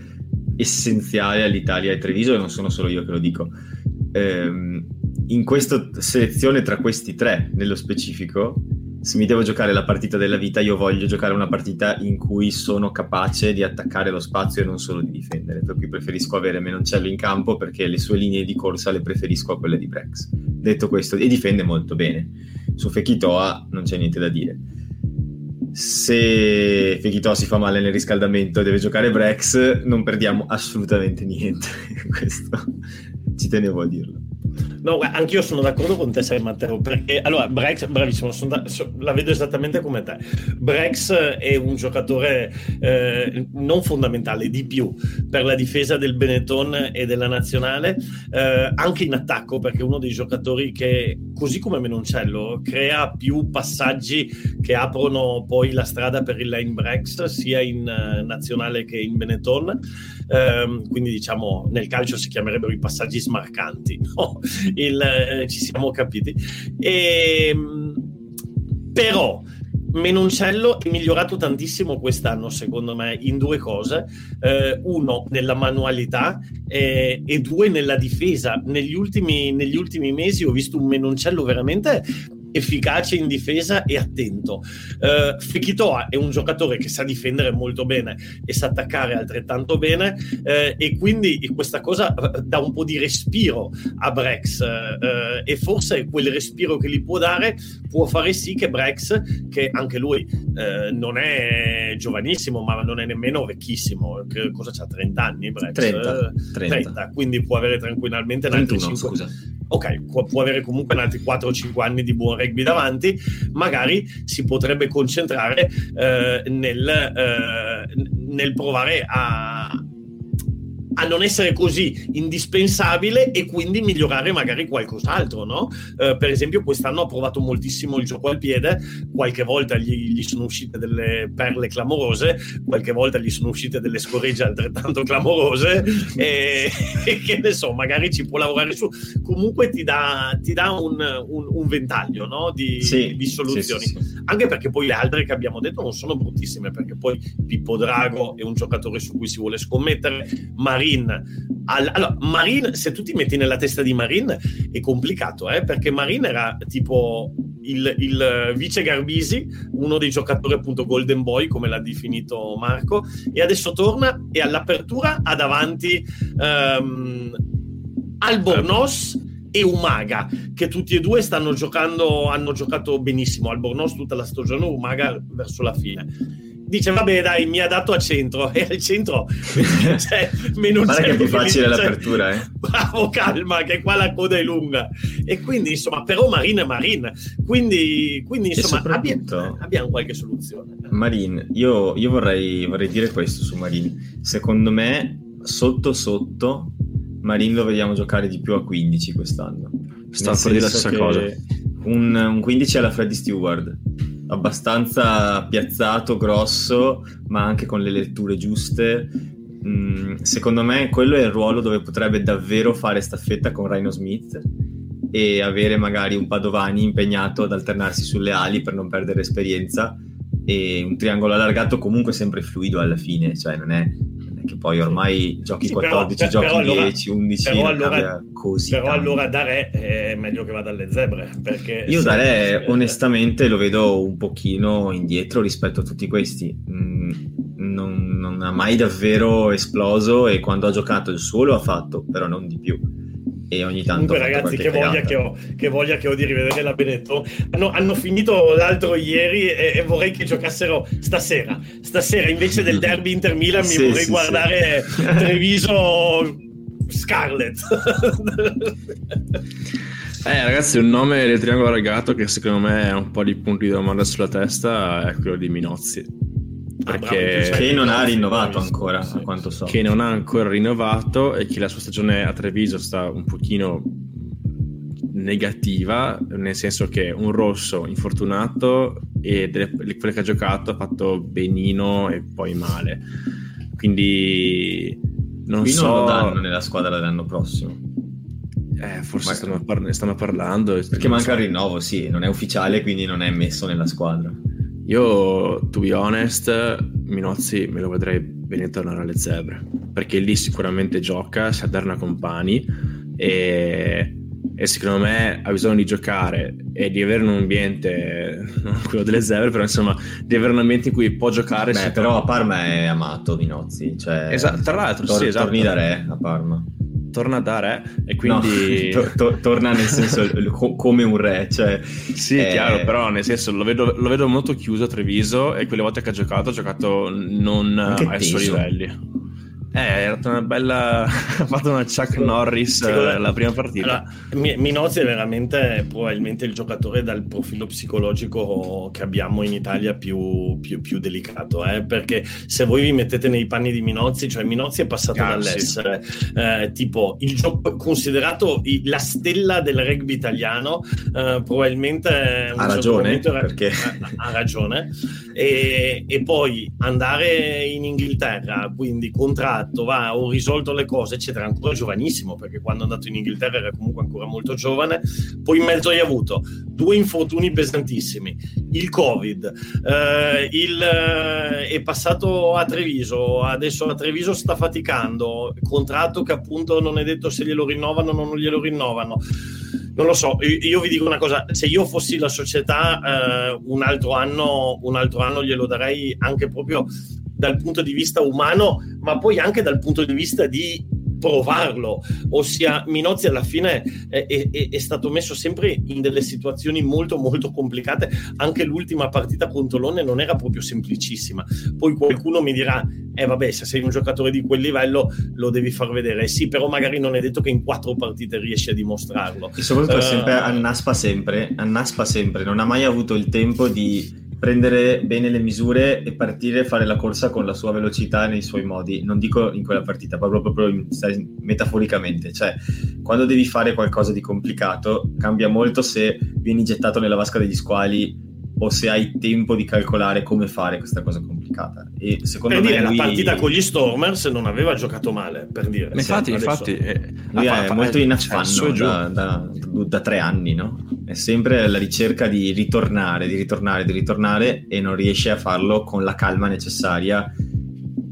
essenziale all'Italia e Treviso, e non sono solo io che lo dico. In questa selezione, tra questi tre nello specifico, se mi devo giocare la partita della vita, io voglio giocare una partita in cui sono capace di attaccare lo spazio e non solo di difendere. Per cui preferisco avere Menoncello in campo, perché le sue linee di corsa le preferisco a quelle di Brex. Detto questo, e difende molto bene. Su Fekitoa non c'è niente da dire. Se Fekitoa si fa male nel riscaldamento e deve giocare Brex, non perdiamo assolutamente niente. Questo ci tenevo a dirlo. No, anch'io sono d'accordo con te, Matteo, perché allora Brex, bravissimo, la vedo esattamente come te. Brex è un giocatore non fondamentale, di più, per la difesa del Benetton e della nazionale, anche in attacco, perché è uno dei giocatori che, così come Menoncello, crea più passaggi che aprono poi la strada per il line Brex, sia in nazionale che in Benetton, quindi diciamo nel calcio si chiamerebbero i passaggi smarcanti, no? Ci siamo capiti. Però Menoncello è migliorato tantissimo quest'anno, secondo me, in due cose: uno, nella manualità, e due, nella difesa. Negli ultimi mesi ho visto un Menoncello veramente efficace in difesa e attento. Fekitoa è un giocatore che sa difendere molto bene e sa attaccare altrettanto bene, e quindi questa cosa dà un po' di respiro a Brex, e forse quel respiro che gli può dare può fare sì che Brex, che anche lui non è giovanissimo ma non è nemmeno vecchissimo, che cosa c'ha, 30 anni Brex? 30, quindi può avere tranquillamente 31, scusa. Ok, può avere comunque altri 4 o 5 anni di buon rugby davanti, magari si potrebbe concentrare nel provare a non essere così indispensabile e quindi migliorare magari qualcos'altro, no? Per esempio quest'anno ha provato moltissimo il gioco al piede, qualche volta gli sono uscite delle perle clamorose, qualche volta gli sono uscite delle scorregge altrettanto clamorose e che ne so, magari ci può lavorare su. Comunque ti dà un ventaglio, no? di soluzioni, sì. Anche perché poi le altre che abbiamo detto non sono bruttissime, perché poi Pippo Drago è un giocatore su cui si vuole scommettere. Marin, se tu ti metti nella testa di Marin è complicato, perché Marin era tipo il vice Garbisi, uno dei giocatori appunto golden boy come l'ha definito Marco, e adesso torna e all'apertura ha davanti Albornoz e Umaga, che tutti e due hanno giocato benissimo. Albornoz tutta la stagione, Umaga verso la fine. Dice vabbè dai, mi ha dato a centro, e al centro cioè, Menoncello, che è più facile l'apertura, bravo, calma che qua la coda è lunga, e quindi insomma, però Marin quindi insomma abbiamo qualche soluzione. Marin, io vorrei dire questo su Marin: secondo me sotto Marin lo vediamo giocare di più a 15 quest'anno. Sta per dire la stessa cosa. un 15 alla Freddy Stewart, abbastanza piazzato, grosso, ma anche con le letture giuste. Secondo me quello è il ruolo dove potrebbe davvero fare staffetta con Rhino Smith e avere magari un Padovani impegnato ad alternarsi sulle ali per non perdere esperienza, e un triangolo allargato comunque sempre fluido alla fine, cioè non è che poi ormai giochi 14, però 10, 11, però allora Darè è meglio che vada alle Zebre, perché io Darè onestamente lo vedo un pochino indietro rispetto a tutti questi. Non ha mai davvero esploso, e quando ha giocato il suo lo ha fatto, però non di più. E ogni tanto, comunque, ragazzi, che voglia che ho di rivedere la Benetton. Hanno finito l'altro ieri e vorrei che giocassero stasera invece del derby Inter Milan. Vorrei guardare Treviso Scarlet. Ragazzi, un nome del triangolo allargato che secondo me ha un po' di punti di domanda sulla testa è quello di Minozzi, perché che non ha rinnovato ancora, a quanto so, che non ha ancora rinnovato, e che la sua stagione a Treviso sta un pochino negativa, nel senso che un rosso infortunato, e quelle che ha giocato ha fatto benino e poi male, quindi non lo danno nella squadra dell'anno prossimo. Forse stanno parlando perché manca il rinnovo, sì, non è ufficiale, quindi non è messo nella squadra. Io, to be honest, Minozzi me lo vedrei bene tornare alle Zebre, perché lì sicuramente gioca, si adderna con Pani e secondo me ha bisogno di giocare e di avere un ambiente, non quello delle Zebre, però insomma di avere un ambiente in cui può giocare. Però a Parma è amato Minozzi, cioè tra l'altro esatto. Torni da Re a Parma. Torna da Re, e quindi torna nel senso come un re, cioè sì, chiaro, però nel senso lo vedo molto chiuso a Treviso, e quelle volte che ha giocato non ai suoi livelli. Era una bella, ha fatto una Chuck Norris la prima partita. Allora, Minozzi è veramente probabilmente il giocatore dal profilo psicologico che abbiamo in Italia più delicato, perché se voi vi mettete nei panni di Minozzi, cioè Minozzi è passato dall'essere tipo il gioco considerato la stella del rugby italiano, probabilmente ha ragione, perché ha ragione, e poi andare in Inghilterra, quindi contrario ho risolto le cose eccetera, ancora giovanissimo, perché quando è andato in Inghilterra era comunque ancora molto giovane. Poi in mezzo hai avuto due infortuni pesantissimi, il Covid, è passato a Treviso, adesso a Treviso sta faticando, contratto che appunto non è detto se glielo rinnovano o non glielo rinnovano. Non lo so, io vi dico una cosa, se io fossi la società un altro anno glielo darei, anche proprio dal punto di vista umano, ma poi anche dal punto di vista di provarlo. Ossia, Minozzi alla fine è stato messo sempre in delle situazioni molto molto complicate. Anche l'ultima partita con Tolone non era proprio semplicissima. Poi qualcuno mi dirà vabbè, se sei un giocatore di quel livello lo devi far vedere, sì, però magari non è detto che in 4 partite riesci a dimostrarlo. E soprattutto annaspa sempre, non ha mai avuto il tempo di prendere bene le misure e partire, fare la corsa con la sua velocità nei suoi modi. Non dico in quella partita, proprio metaforicamente, cioè quando devi fare qualcosa di complicato cambia molto se vieni gettato nella vasca degli squali o se hai tempo di calcolare come fare questa cosa complicata. E secondo per me dire, lui... la partita con gli Stormers non aveva giocato male, per dire. Infatti lui è molto in affanno da 3 anni, no? È sempre alla ricerca di ritornare, e non riesce a farlo con la calma necessaria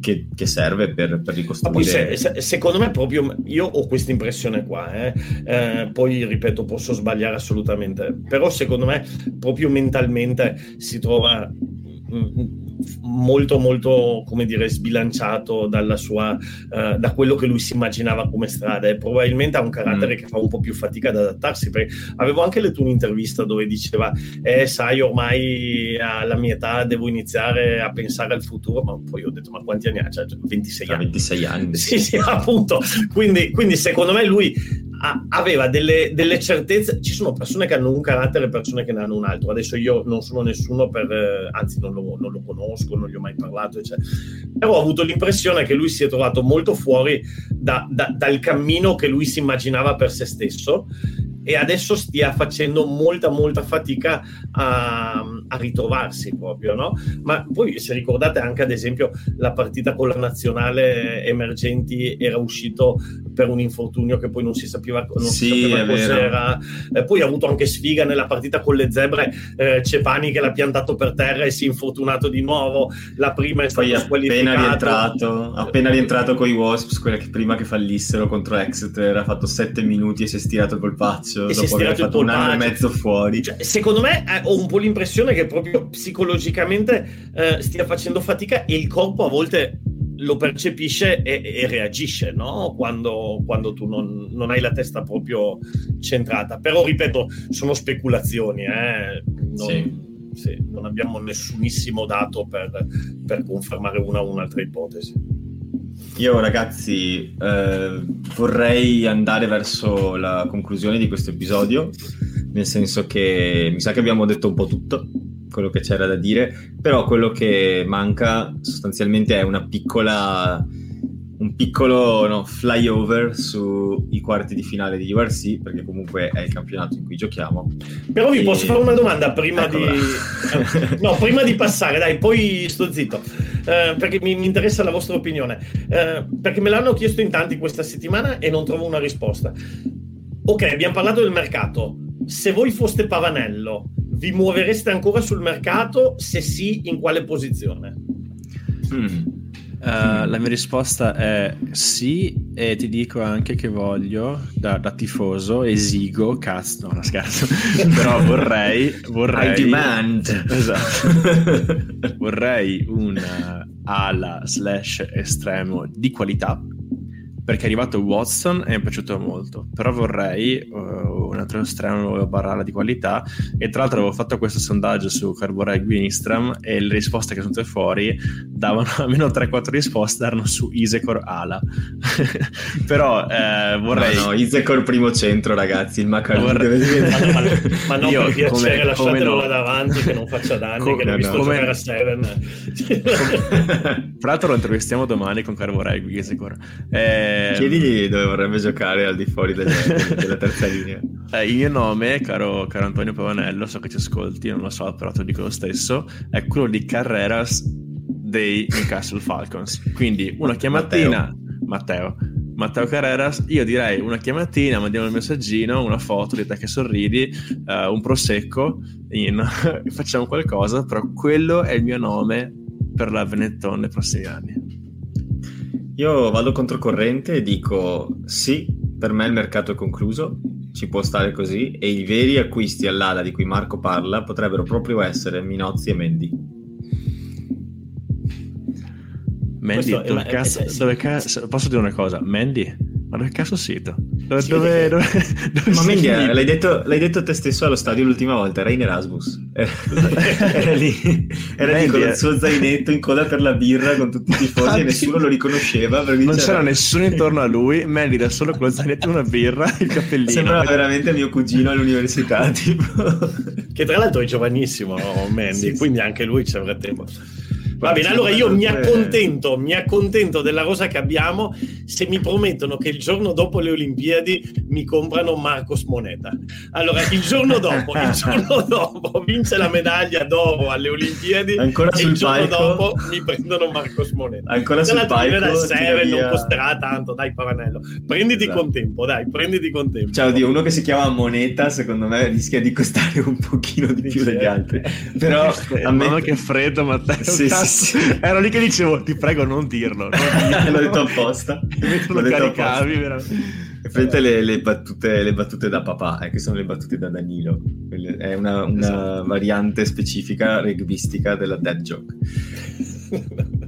che serve per ricostruire. Secondo me proprio io ho questa impressione qua, poi ripeto, posso sbagliare assolutamente, però secondo me proprio mentalmente si trova molto molto, come dire, sbilanciato dalla sua da quello che lui si immaginava come strada, e probabilmente ha un carattere che fa un po' più fatica ad adattarsi, perché avevo anche letto un'intervista dove diceva sai, ormai alla mia età devo iniziare a pensare al futuro, ma poi ho detto ma quanti anni ha? Cioè, 26 anni. Sì, appunto, quindi secondo me lui aveva delle certezze. Ci sono persone che hanno un carattere e persone che ne hanno un altro. Adesso io non sono nessuno anzi non lo conosco, non gli ho mai parlato, eccetera. Però ho avuto l'impressione che lui si è trovato molto fuori dal cammino che lui si immaginava per se stesso, e adesso stia facendo molta fatica a ritrovarsi proprio, no? Ma voi se ricordate anche ad esempio la partita con la nazionale emergenti, era uscito per un infortunio che poi non si sapeva, cos'era, poi ha avuto anche sfiga nella partita con le Zebre, Cefani che l'ha piantato per terra e si è infortunato di nuovo, la prima è stata squalificata appena rientrato con i Wasps, quella che prima che fallissero contro Exeter, ha fatto 7 minuti e si è stirato il polpaccio e dopo aver fatto un anno e mezzo fuori. Cioè, secondo me ho un po' l'impressione che proprio psicologicamente stia facendo fatica e il corpo a volte lo percepisce e reagisce, no? Quando tu non hai la testa proprio centrata. Però ripeto, sono speculazioni, non abbiamo nessunissimo dato per confermare una o un'altra ipotesi. Io ragazzi vorrei andare verso la conclusione di questo episodio, nel senso che mi sa che abbiamo detto un po' tutto quello che c'era da dire, però quello che manca sostanzialmente è un piccolo flyover sui quarti di finale di URC, perché comunque è il campionato in cui giochiamo. Però vi posso fare una domanda prima di passare, dai, poi sto zitto, perché mi interessa la vostra opinione, perché me l'hanno chiesto in tanti questa settimana e non trovo una risposta. Ok, abbiamo parlato del mercato, se voi foste Pavanello vi muovereste ancora sul mercato? Se sì, in quale posizione? La mia risposta è sì, e ti dico anche che voglio, da tifoso esigo, cazzo, no, non scherzo, però vorrei I demand, esatto, vorrei una ala / estremo di qualità, perché è arrivato Watson e mi è piaciuto molto, però vorrei un altro estremo barala di qualità. E tra l'altro avevo fatto questo sondaggio su Carboreg Winstram e le risposte che sono venute fuori davano almeno 3-4 risposte, erano su Isecor ala. Però vorrei Isecor primo centro, ragazzi, il Macaroni ma no, io, per piacere, lasciatelo là davanti che non faccia danni, che l'ho visto giocare a Seven. Tra l'altro lo intervistiamo domani con Carboreg Isecor. Chiedigli dove vorrebbe giocare al di fuori della terza linea. Il mio nome, caro Antonio Pavanello, so che ci ascolti, non lo so, però te lo dico lo stesso, è quello di Carreras dei Newcastle Falcons. Quindi una chiamatina, Matteo Carreras, io direi una chiamatina, mandiamo il messaggino, una foto di te che sorridi, un prosecco, facciamo qualcosa, però quello è il mio nome per la Benetton nei prossimi anni. Io vado controcorrente e dico sì, per me il mercato è concluso, ci può stare così, e i veri acquisti all'ala di cui Marco parla potrebbero proprio essere Minozzi e Mendy, posso dire una cosa? Mendy, ma dove cazzo sito? Dove ma Mendy, l'hai detto te stesso allo stadio l'ultima volta, era in Erasmus. Era lì, era lì con il suo zainetto in coda per la birra con tutti i tifosi e nessuno lo riconosceva, perché non c'era nessuno intorno a lui. Mendy da solo con lo zainetto e una birra, il cappellino, sembrava veramente mio cugino all'università, tipo, che tra l'altro è giovanissimo, Mendy, sì, quindi sì, anche lui ci avrà tempo. Va bene, allora io mi accontento della rosa che abbiamo, se mi promettono che il giorno dopo le Olimpiadi mi comprano Marcos Moneta. Allora, il giorno dopo vince la medaglia d'oro alle Olimpiadi, ancora e il giorno dopo mi prendono Marcos Moneta. Ancora sul palco, dal Seven, non costerà tanto, dai Pavanello, prenditi con tempo, dai, Ciao Dio, uno che si chiama Moneta, secondo me rischia di costare un pochino di più degli altri. Però a me che freddo, Matteo. Sì, ero lì che dicevo ti prego non dirlo, l'ho detto apposta, lo caricavi veramente. Vedete le battute da papà, che sono le battute da Danilo, è una esatto, variante specifica rugbistica della dead joke.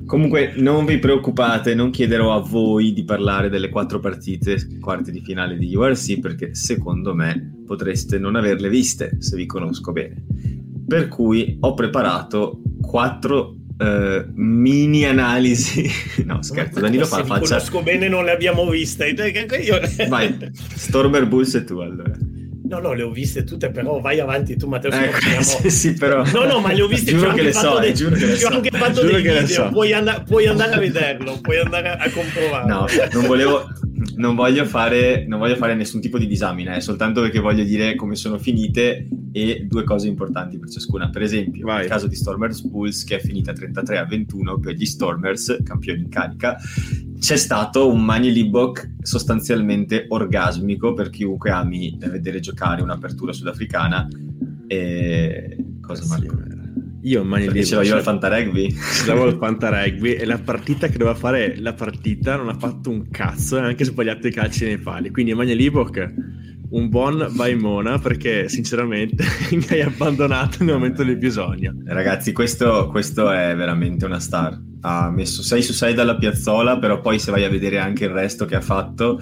Comunque non vi preoccupate, non chiederò a voi di parlare delle 4 partite quarti di finale di URC, perché secondo me potreste non averle viste se vi conosco bene, per cui ho preparato 4 mini analisi. No, scherzo, Danilo fa faccia. Se conosco bene non le abbiamo viste. Io... Vai, Stormer Bulls e tu allora. No, le ho viste tutte, però vai avanti tu, Matteo. Sì, però. No, ma le ho viste. Giuro che le so. Ho anche fatto dei video. Puoi andare a vederlo, puoi andare a comprovarlo. No, non volevo. Non voglio fare nessun tipo di disamina, è soltanto perché voglio dire come sono finite e due cose importanti per ciascuna. Per esempio, il caso di Stormers Bulls, che è finita 33-21 per gli Stormers, campioni in carica, c'è stato un Mani Libbok sostanzialmente orgasmico per chiunque ami vedere giocare un'apertura sudafricana. E... cosa, Marco? Io Mani Libbok ce l'ho io al Fanta Rugby, e la partita che doveva fare la partita non ha fatto un cazzo, e anche sbagliato i calci nei pali, quindi Mani Libbok un buon Baimona, perché sinceramente mi hai abbandonato nel momento del bisogno. Ragazzi, questo è veramente una star, ha messo 6 su 6 dalla piazzola, però poi se vai a vedere anche il resto che ha fatto,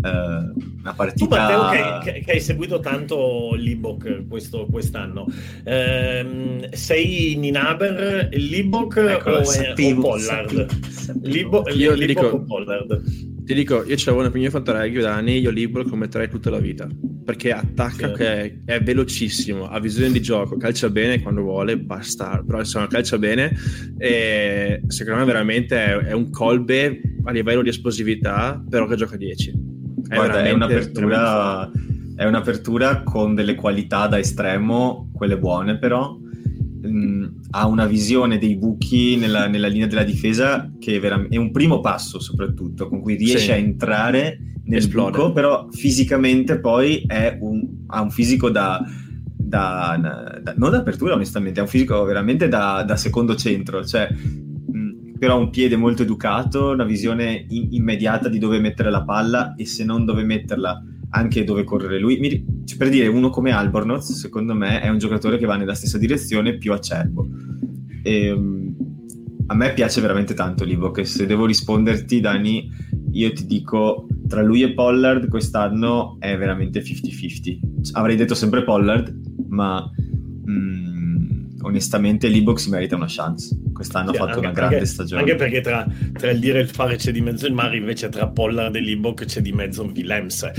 una partita... Tu, Matteo, che hai seguito tanto Libbok quest'anno, sei Ninaber, Libbok, ecco, o Pollard? Libbok o Pollard? Ti dico, io c'avevo un'opinione fantaregio da anni, io Libbok lo metterei tutta la vita, perché attacca, sì, che è velocissimo, ha visione di gioco, calcia bene quando vuole, basta, però insomma calcia bene, e secondo me veramente è un Colbe a livello di esplosività, però che gioca 10. Guarda, è un'apertura con delle qualità da estremo, quelle buone, però ha una visione dei buchi nella linea della difesa che è un primo passo, soprattutto, con cui riesce, sì, a entrare nel buco, però fisicamente poi ha un fisico da non da apertura, onestamente, ha un fisico veramente da secondo centro, cioè però un piede molto educato, una visione immediata di dove mettere la palla e se non dove metterla anche dove correre lui. Per dire, uno come Albornoz, secondo me, è un giocatore che va nella stessa direzione, più acerbo. A me piace veramente tanto Libbok, che se devo risponderti, Dani, io ti dico, tra lui e Pollard quest'anno è veramente 50-50. Avrei detto sempre Pollard, ma... onestamente Libbok si merita una chance quest'anno, ha fatto una grande stagione, anche perché tra il dire e il fare c'è di mezzo il mare, invece tra Pollard e Libbok c'è di mezzo un Willems,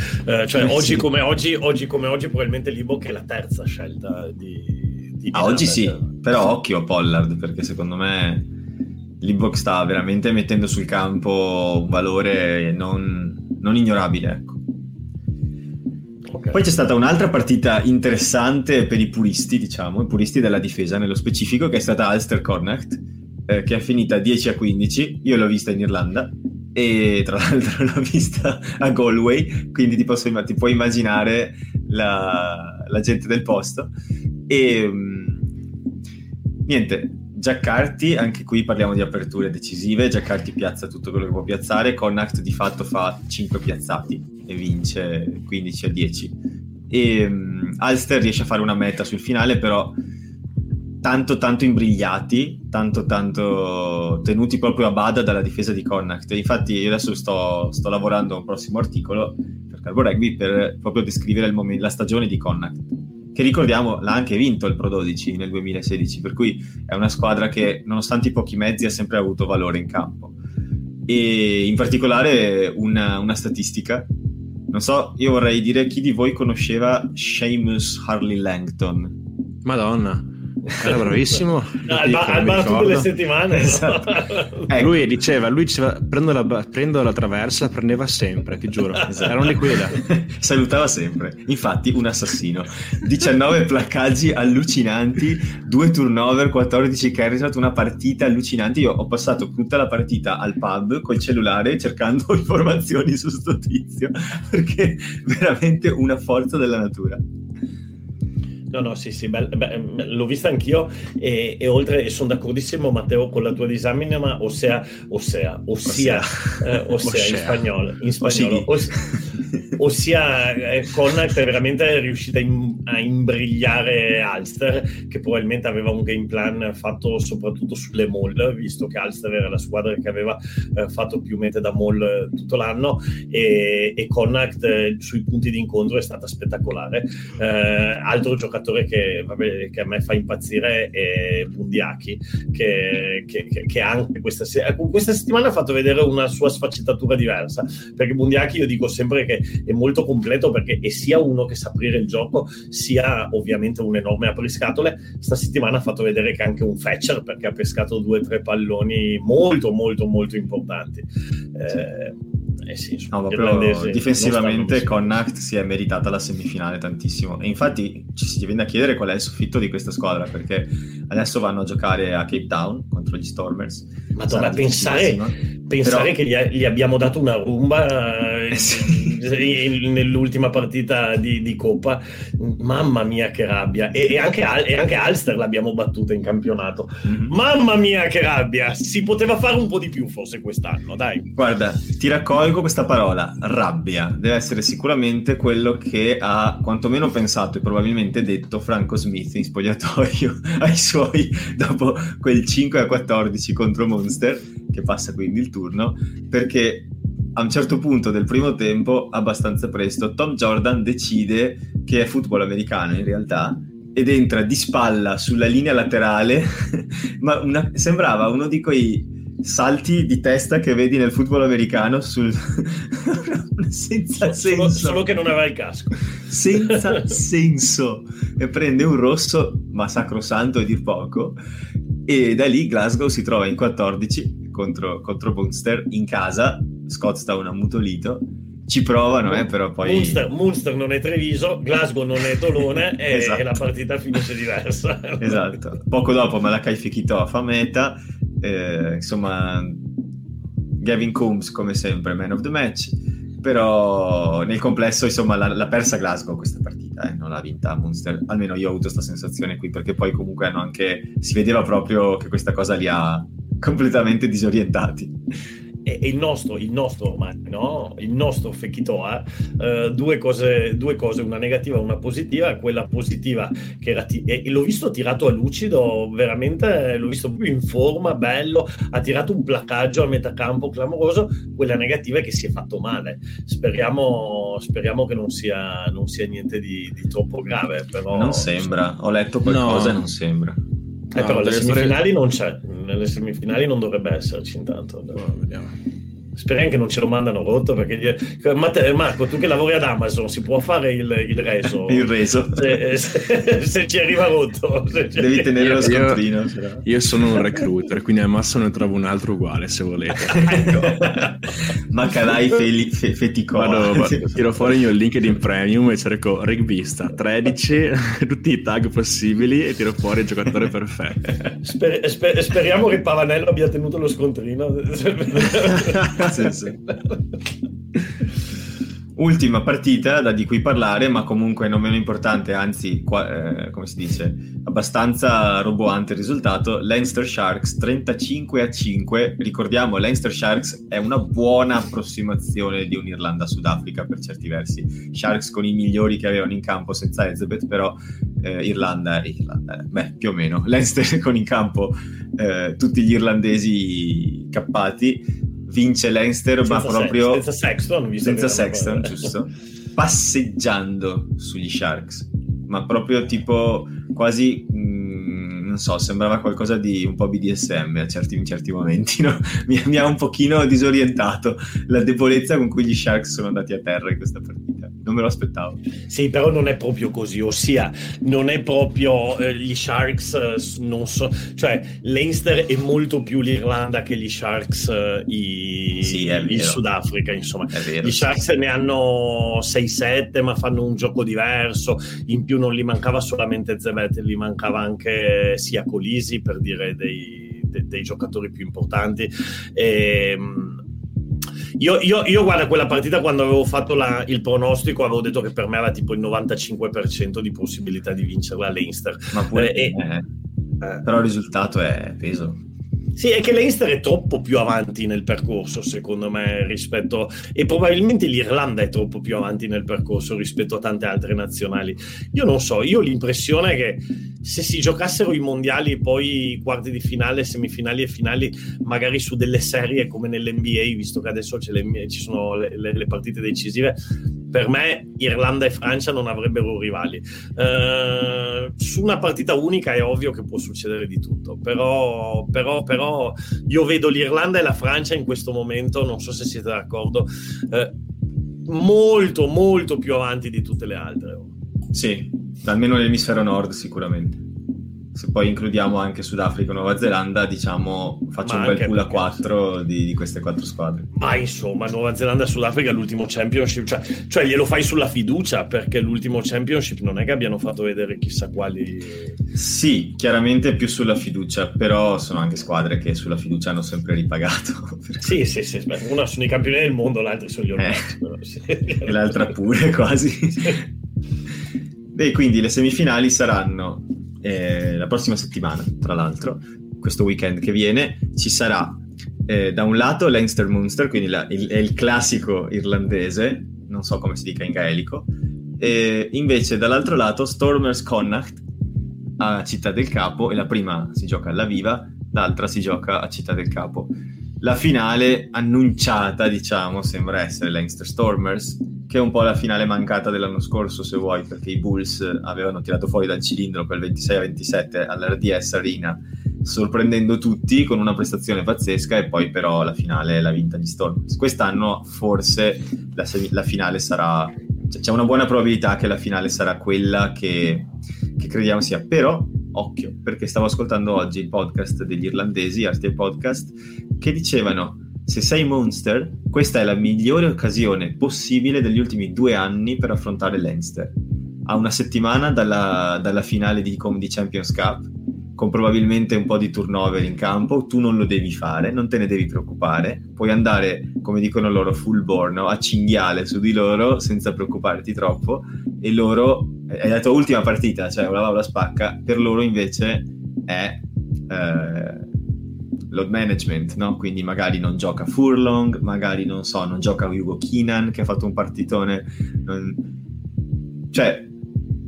cioè oggi come oggi probabilmente Libbok è la terza scelta di oggi, sì, però occhio a Pollard, perché secondo me Libbok sta veramente mettendo sul campo un valore non ignorabile, ecco. Okay. Poi c'è stata un'altra partita interessante per i puristi della difesa nello specifico, che è stata Ulster Connacht, che è finita 10-15. Io l'ho vista in Irlanda e tra l'altro l'ho vista a Galway, quindi ti puoi immaginare la gente del posto. E niente, Giaccarti, anche qui parliamo di aperture decisive, Giaccarti piazza tutto quello che può piazzare, Connacht di fatto fa 5 piazzati e vince 15-10, e Ulster riesce a fare una meta sul finale, però tanto imbrigliati, tanto tenuti proprio a bada dalla difesa di Connacht. Infatti io adesso sto lavorando a un prossimo articolo per Carbo Rugby per proprio descrivere la stagione di Connacht, che ricordiamo l'ha anche vinto il Pro 12 nel 2016, per cui è una squadra che nonostante i pochi mezzi ha sempre avuto valore in campo, e in particolare una statistica, non so, io vorrei dire chi di voi conosceva Seamus Harley Langton. Madonna, era bravissimo, al bar tutte le settimane, esatto. Ecco. Lui diceva prendo la traversa, prendeva sempre, ti giuro, esatto. Era un liquida, salutava sempre, infatti un assassino. 19 placcaggi allucinanti, 2 turnover, 14 carry, è stata una partita allucinante. Io ho passato tutta la partita al pub col cellulare cercando informazioni su sto tizio, perché veramente una forza della natura. No, sì, l'ho vista anch'io, e oltre, e sono d'accordissimo, Matteo, con la tua disamina, ma ossia, Connacht è veramente riuscita a imbrigliare Ulster, che probabilmente aveva un game plan fatto soprattutto sulle mall, visto che Ulster era la squadra che aveva fatto più mete da mall tutto l'anno, e Connacht sui punti di incontro è stata spettacolare. Altro giocatore che a me fa impazzire è Bundiaki, che anche questa settimana ha fatto vedere una sua sfaccettatura diversa, perché Bundiaki, io dico sempre che è molto completo, perché è sia uno che sa aprire il gioco, sia ovviamente un enorme apriscatole. Stasettimana ha fatto vedere che è anche un fetcher, perché ha pescato 2 o 3 palloni molto molto molto importanti. Sì. nel senso, no, proprio difensivamente Connacht si è meritata la semifinale tantissimo, e infatti ci si viene a chiedere qual è il soffitto di questa squadra, perché adesso vanno a giocare a Cape Town contro gli Stormers. Madonna, pensare però... che gli abbiamo dato una rumba nell'ultima partita di Coppa, mamma mia che rabbia, e anche Ulster l'abbiamo battuta in campionato, mamma mia che rabbia, si poteva fare un po' di più forse quest'anno, dai. Guarda, ti raccolgo questa parola, rabbia, deve essere sicuramente quello che ha quantomeno pensato e probabilmente detto Franco Smith in spogliatoio ai suoi dopo quel 5-14 contro Munster, che passa quindi il turno, perché a un certo punto del primo tempo, abbastanza presto, Tom Jordan decide che è football americano in realtà, ed entra di spalla sulla linea laterale, ma sembrava uno di quei salti di testa che vedi nel football americano senza senso, solo che non aveva il casco, senza senso, e prende un rosso, ma sacrosanto e dir poco, e da lì Glasgow si trova in 14 contro Munster in casa. Scott sta un ammutolito, ci provano, però poi Munster non è Treviso, Glasgow non è Tolone esatto. E la partita finisce diversa. Esatto, poco dopo Malakai Fekitoa fa meta, insomma Gavin Coombs come sempre man of the match, però nel complesso insomma l'ha persa Glasgow questa partita, non l'ha vinta Munster, almeno io ho avuto questa sensazione qui, perché poi comunque hanno anche, si vedeva proprio che questa cosa li ha completamente disorientati. E il nostro ormai, no? Il nostro Fekitoa, due cose, una negativa e una positiva. Quella positiva che era e l'ho visto tirato a lucido, veramente l'ho visto più in forma, bello, ha tirato un placaggio a metà campo clamoroso. Quella negativa è che si è fatto male, speriamo che non sia niente di troppo grave, però non sembra, ho letto qualcosa, no. Non sembra. No, però nelle semifinali non c'è, nelle semifinali non dovrebbe esserci intanto. Vediamo. Speriamo che non ce lo mandano rotto, perché Marco, tu che lavori ad Amazon, si può fare il reso? Il reso. Se ci arriva rotto. Devi tenere lo scontrino. Io sono un recruiter, quindi al massimo ne trovo un altro uguale, se volete. Ma calai Fekitoa. Tiro fuori il mio LinkedIn Premium e cerco Rigbista, 13, tutti i tag possibili, e tiro fuori il giocatore perfetto. Speriamo che Pavanello abbia tenuto lo scontrino. Sì. Ultima partita da di cui parlare, ma comunque non meno importante, anzi come si dice, abbastanza roboante il risultato. Leinster Sharks 35-5. Ricordiamo, Leinster Sharks è una buona approssimazione di un'Irlanda-Sudafrica per certi versi, Sharks con i migliori che avevano in campo senza Elisabeth, però Irlanda, beh, più o meno Leinster con in campo tutti gli irlandesi cappati. Vince Leinster, ma proprio senza Sexton, giusto? Passeggiando sugli Sharks, ma proprio tipo quasi non so, sembrava qualcosa di un po' BDSM in certi momenti, no? mi ha un pochino disorientato la debolezza con cui gli Sharks sono andati a terra in questa partita, non me lo aspettavo. Sì, però non è proprio così, ossia non è proprio gli Sharks, non so, cioè Leinster è molto più l'Irlanda che gli Sharks il Sudafrica, insomma è vero, gli Sharks ne hanno 6-7, ma fanno un gioco diverso, in più non gli mancava solamente Zebete, gli mancava anche sia Colisi, per dire dei giocatori più importanti. Io guarda, quella partita, quando avevo fatto il pronostico, avevo detto che per me era tipo il 95% di possibilità di vincere la Leinster. Ma pure, però il risultato è peso. Sì, è che l'Einster è troppo più avanti nel percorso, secondo me, e probabilmente l'Irlanda è troppo più avanti nel percorso rispetto a tante altre nazionali. Io non so, io ho l'impressione che se si giocassero i mondiali e poi i quarti di finale, semifinali e finali, magari su delle serie come nell'NBA, visto che adesso ci sono le partite decisive, per me Irlanda e Francia non avrebbero rivali. Su una partita unica è ovvio che può succedere di tutto, però io vedo l'Irlanda e la Francia in questo momento, non so se siete d'accordo, molto molto più avanti di tutte le altre. Sì, almeno nell'emisfero nord sicuramente. se poi includiamo anche Sudafrica e Nuova Zelanda, diciamo, faccio un bel pool a 4 di queste quattro squadre. Ma insomma, Nuova Zelanda e Sudafrica l'ultimo Championship, cioè glielo fai sulla fiducia, perché l'ultimo Championship non è che abbiano fatto vedere chissà quali. Sì, chiaramente più sulla fiducia, però sono anche squadre che sulla fiducia hanno sempre ripagato. Sì, sì, sì, una sono i campioni del mondo, l'altra sono gli ormai. E l'altra pure quasi. E quindi le semifinali saranno la prossima settimana, tra l'altro, questo weekend che viene. Ci sarà da un lato Leinster Munster, quindi è il classico irlandese, non so come si dica in gaelico, e invece dall'altro lato Stormers Connacht a Città del Capo, e la prima si gioca alla Viva, l'altra si gioca a Città del Capo. La finale annunciata, diciamo, sembra essere Leinster Stormers, che è un po' la finale mancata dell'anno scorso, se vuoi, perché i Bulls avevano tirato fuori dal cilindro per il 26-27 all'RDS Arena, sorprendendo tutti con una prestazione pazzesca, e poi però la finale l'ha vinta gli Stormers. Quest'anno forse la finale sarà, cioè, c'è una buona probabilità che la finale sarà quella che crediamo sia, però occhio, perché stavo ascoltando oggi il podcast degli irlandesi, RTL Podcast, che dicevano: se sei Munster, questa è la migliore occasione possibile degli ultimi 2 anni per affrontare Leinster. A una settimana dalla finale di Champions Cup, con probabilmente un po' di turnover in campo, tu non lo devi fare, non te ne devi preoccupare, puoi andare, come dicono loro, full borno, a cinghiale su di loro senza preoccuparti troppo, e loro, è la tua ultima partita, cioè la spacca. Per loro invece è... load management, no? Quindi magari non gioca Furlong, magari non gioca Hugo Keenan, che ha fatto un partitone, cioè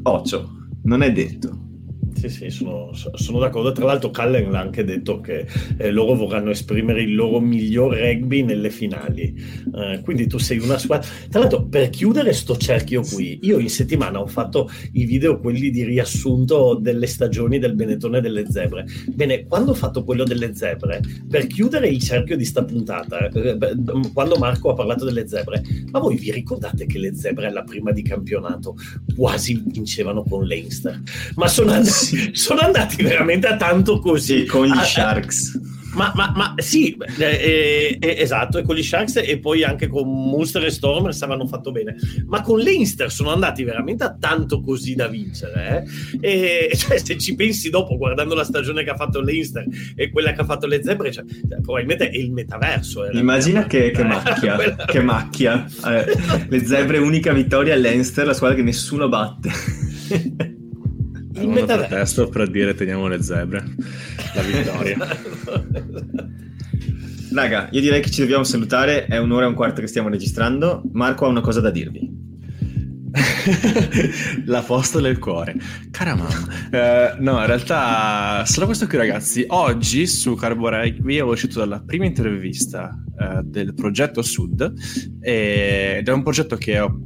occhio, non è detto. Sì, sì, sono d'accordo. Tra l'altro Cullen l'ha anche detto che loro vorranno esprimere il loro miglior rugby nelle finali, quindi tu sei una squadra. Tra l'altro, per chiudere sto cerchio qui, io in settimana ho fatto i video, quelli di riassunto delle stagioni del Benetton e delle Zebre. Bene, quando ho fatto quello delle Zebre, per chiudere il cerchio di sta puntata, quando Marco ha parlato delle Zebre, ma voi vi ricordate che le Zebre alla prima di campionato quasi vincevano con Leinster? Ma sono andati veramente a tanto così, con gli Sharks, ma sì, esatto, e con gli Sharks, e poi anche con Munster e Stormers avevano fatto bene, ma con Leinster sono andati veramente a tanto così da vincere, eh? E cioè, se ci pensi dopo, guardando la stagione che ha fatto Leinster e quella che ha fatto le Zebre, cioè, probabilmente è il metaverso. Immagina che macchia, che macchia. Le Zebre unica vittoria, Leinster la squadra che nessuno batte. Non protesto per dire teniamo le Zebre la vittoria. Raga, io direi che ci dobbiamo salutare, è 1:15 che stiamo registrando. Marco ha una cosa da dirvi. La posta del cuore, cara mamma. No, in realtà solo questo qui, ragazzi. Oggi su Carbo Rugby è uscito dalla prima intervista del progetto Sud, ed è un progetto che ho,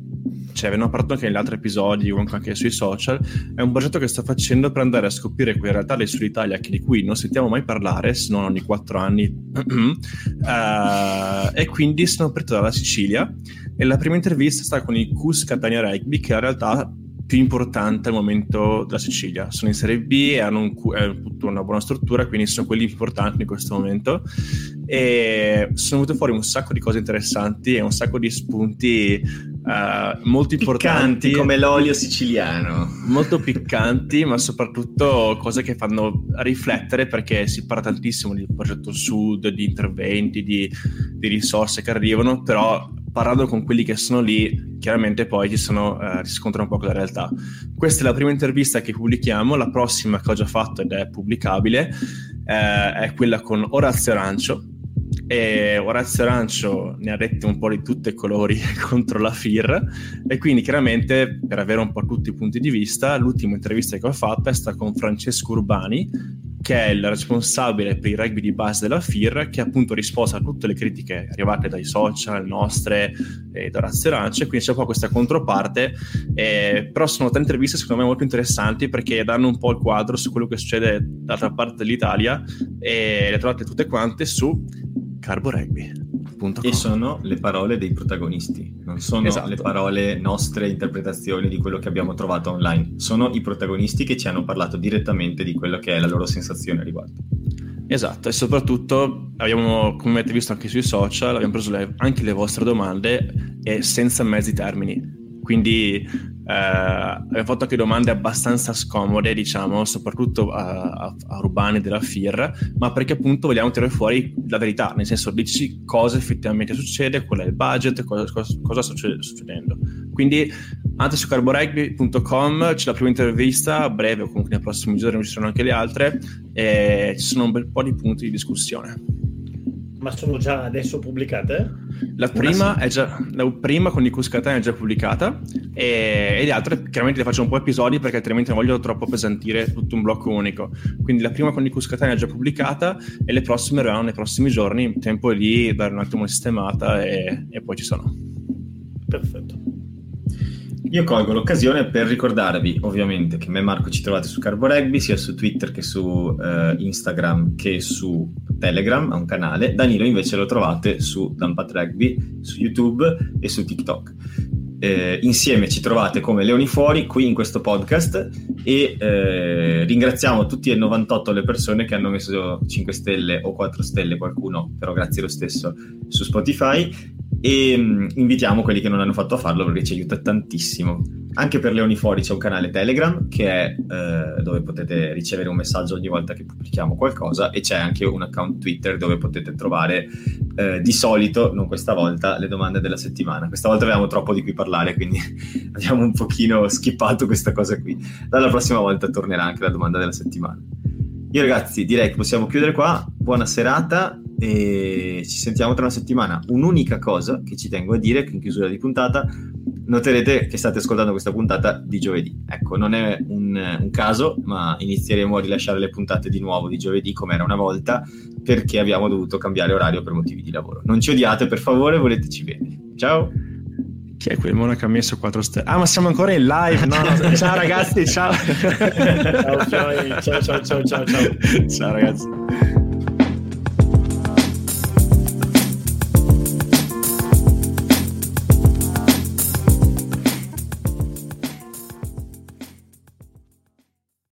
cioè ve ne ho parlato anche negli altri episodi, comunque anche sui social. È un progetto che sto facendo per andare a scoprire quelle realtà del Sud Italia di cui non sentiamo mai parlare, se non ogni 4 anni. E quindi sono partito dalla Sicilia, e la prima intervista sta con il CUS Catania Rugby, che è la realtà più importante al momento della Sicilia. Sono in Serie B e hanno una buona struttura, quindi sono quelli importanti in questo momento, e sono venute fuori un sacco di cose interessanti e un sacco di spunti molto importanti, come l'olio siciliano, molto piccanti, ma soprattutto cose che fanno riflettere, perché si parla tantissimo di progetto Sud, di interventi, di risorse che arrivano, però parlando con quelli che sono lì, chiaramente poi ci sono riscontra un po' con la realtà. Questa è la prima intervista che pubblichiamo. La prossima che ho già fatto ed è pubblicabile è quella con Orazio Arancio, e Orazio Arancio ne ha dette un po' di tutti i colori contro la FIR, e quindi chiaramente, per avere un po' tutti i punti di vista, l'ultima intervista che ho fatto è stata con Francesco Urbani, che è il responsabile per il rugby di base della FIR, che appunto risposta a tutte le critiche arrivate dai social, nostre, e da Orazio Arancio, e quindi c'è un po' questa controparte, però sono tre interviste secondo me molto interessanti, perché danno un po' il quadro su quello che succede dall'altra parte dell'Italia, e le trovate tutte quante su Carbo Rugby. Treviso.com. E sono le parole dei protagonisti, non sono le parole nostre, interpretazioni di quello che abbiamo trovato online. Sono i protagonisti che ci hanno parlato direttamente di quella che è la loro sensazione al riguardo. Esatto, e soprattutto abbiamo, come avete visto anche sui social, abbiamo preso anche le vostre domande e senza mezzi termini. Quindi abbiamo fatto anche domande abbastanza scomode, diciamo, soprattutto a Rubani della FIR, ma perché appunto vogliamo tirare fuori la verità, nel senso, dici cosa effettivamente succede, qual è il budget, cosa sta succedendo. Quindi andate su carborugby.com, c'è la prima intervista, a breve o comunque nei prossimi giorni ci saranno anche le altre, e ci sono un bel po' di punti di discussione. Ma sono già adesso pubblicate? La prima con i Cuscatani è già pubblicata e le altre chiaramente le faccio un po' episodi perché altrimenti non voglio troppo pesantire tutto un blocco unico. Quindi la prima con i Cuscatani è già pubblicata e le prossime arriveranno nei prossimi giorni, in tempo di dare un attimo sistemata e poi ci sono. Perfetto. Io colgo l'occasione per ricordarvi ovviamente che me e Marco ci trovate su Carbo Rugby sia su Twitter che su Instagram che su Telegram, ha un canale. Danilo invece lo trovate su Dampat Rugby, su YouTube e su TikTok. Insieme ci trovate come Leoni Fuori qui in questo podcast e ringraziamo tutti e 98 le persone che hanno messo 5 stelle o 4 stelle, qualcuno però grazie lo stesso, su Spotify, e invitiamo quelli che non hanno fatto a farlo perché ci aiuta tantissimo. Anche per Leoni Fuori c'è un canale Telegram che è dove potete ricevere un messaggio ogni volta che pubblichiamo qualcosa, e c'è anche un account Twitter dove potete trovare di solito, non questa volta, le domande della settimana. Questa volta avevamo troppo di cui parlare, quindi abbiamo un pochino skippato questa cosa qui. Dalla prossima volta tornerà anche la domanda della settimana. Io ragazzi direi che possiamo chiudere qua, buona serata e ci sentiamo tra una settimana. Un'unica cosa che ci tengo a dire, che in chiusura di puntata noterete che state ascoltando questa puntata di giovedì, ecco, non è un caso, ma inizieremo a rilasciare le puntate di nuovo di giovedì come era una volta, perché abbiamo dovuto cambiare orario per motivi di lavoro. Non ci odiate per favore, voleteci bene. Ciao. Chi è quel monaco che ha messo 4 stelle? Ah, ma siamo ancora in live, no? Ciao ragazzi, ciao. Ciao, ciao, ciao, ciao, ciao, ciao. Ciao ragazzi.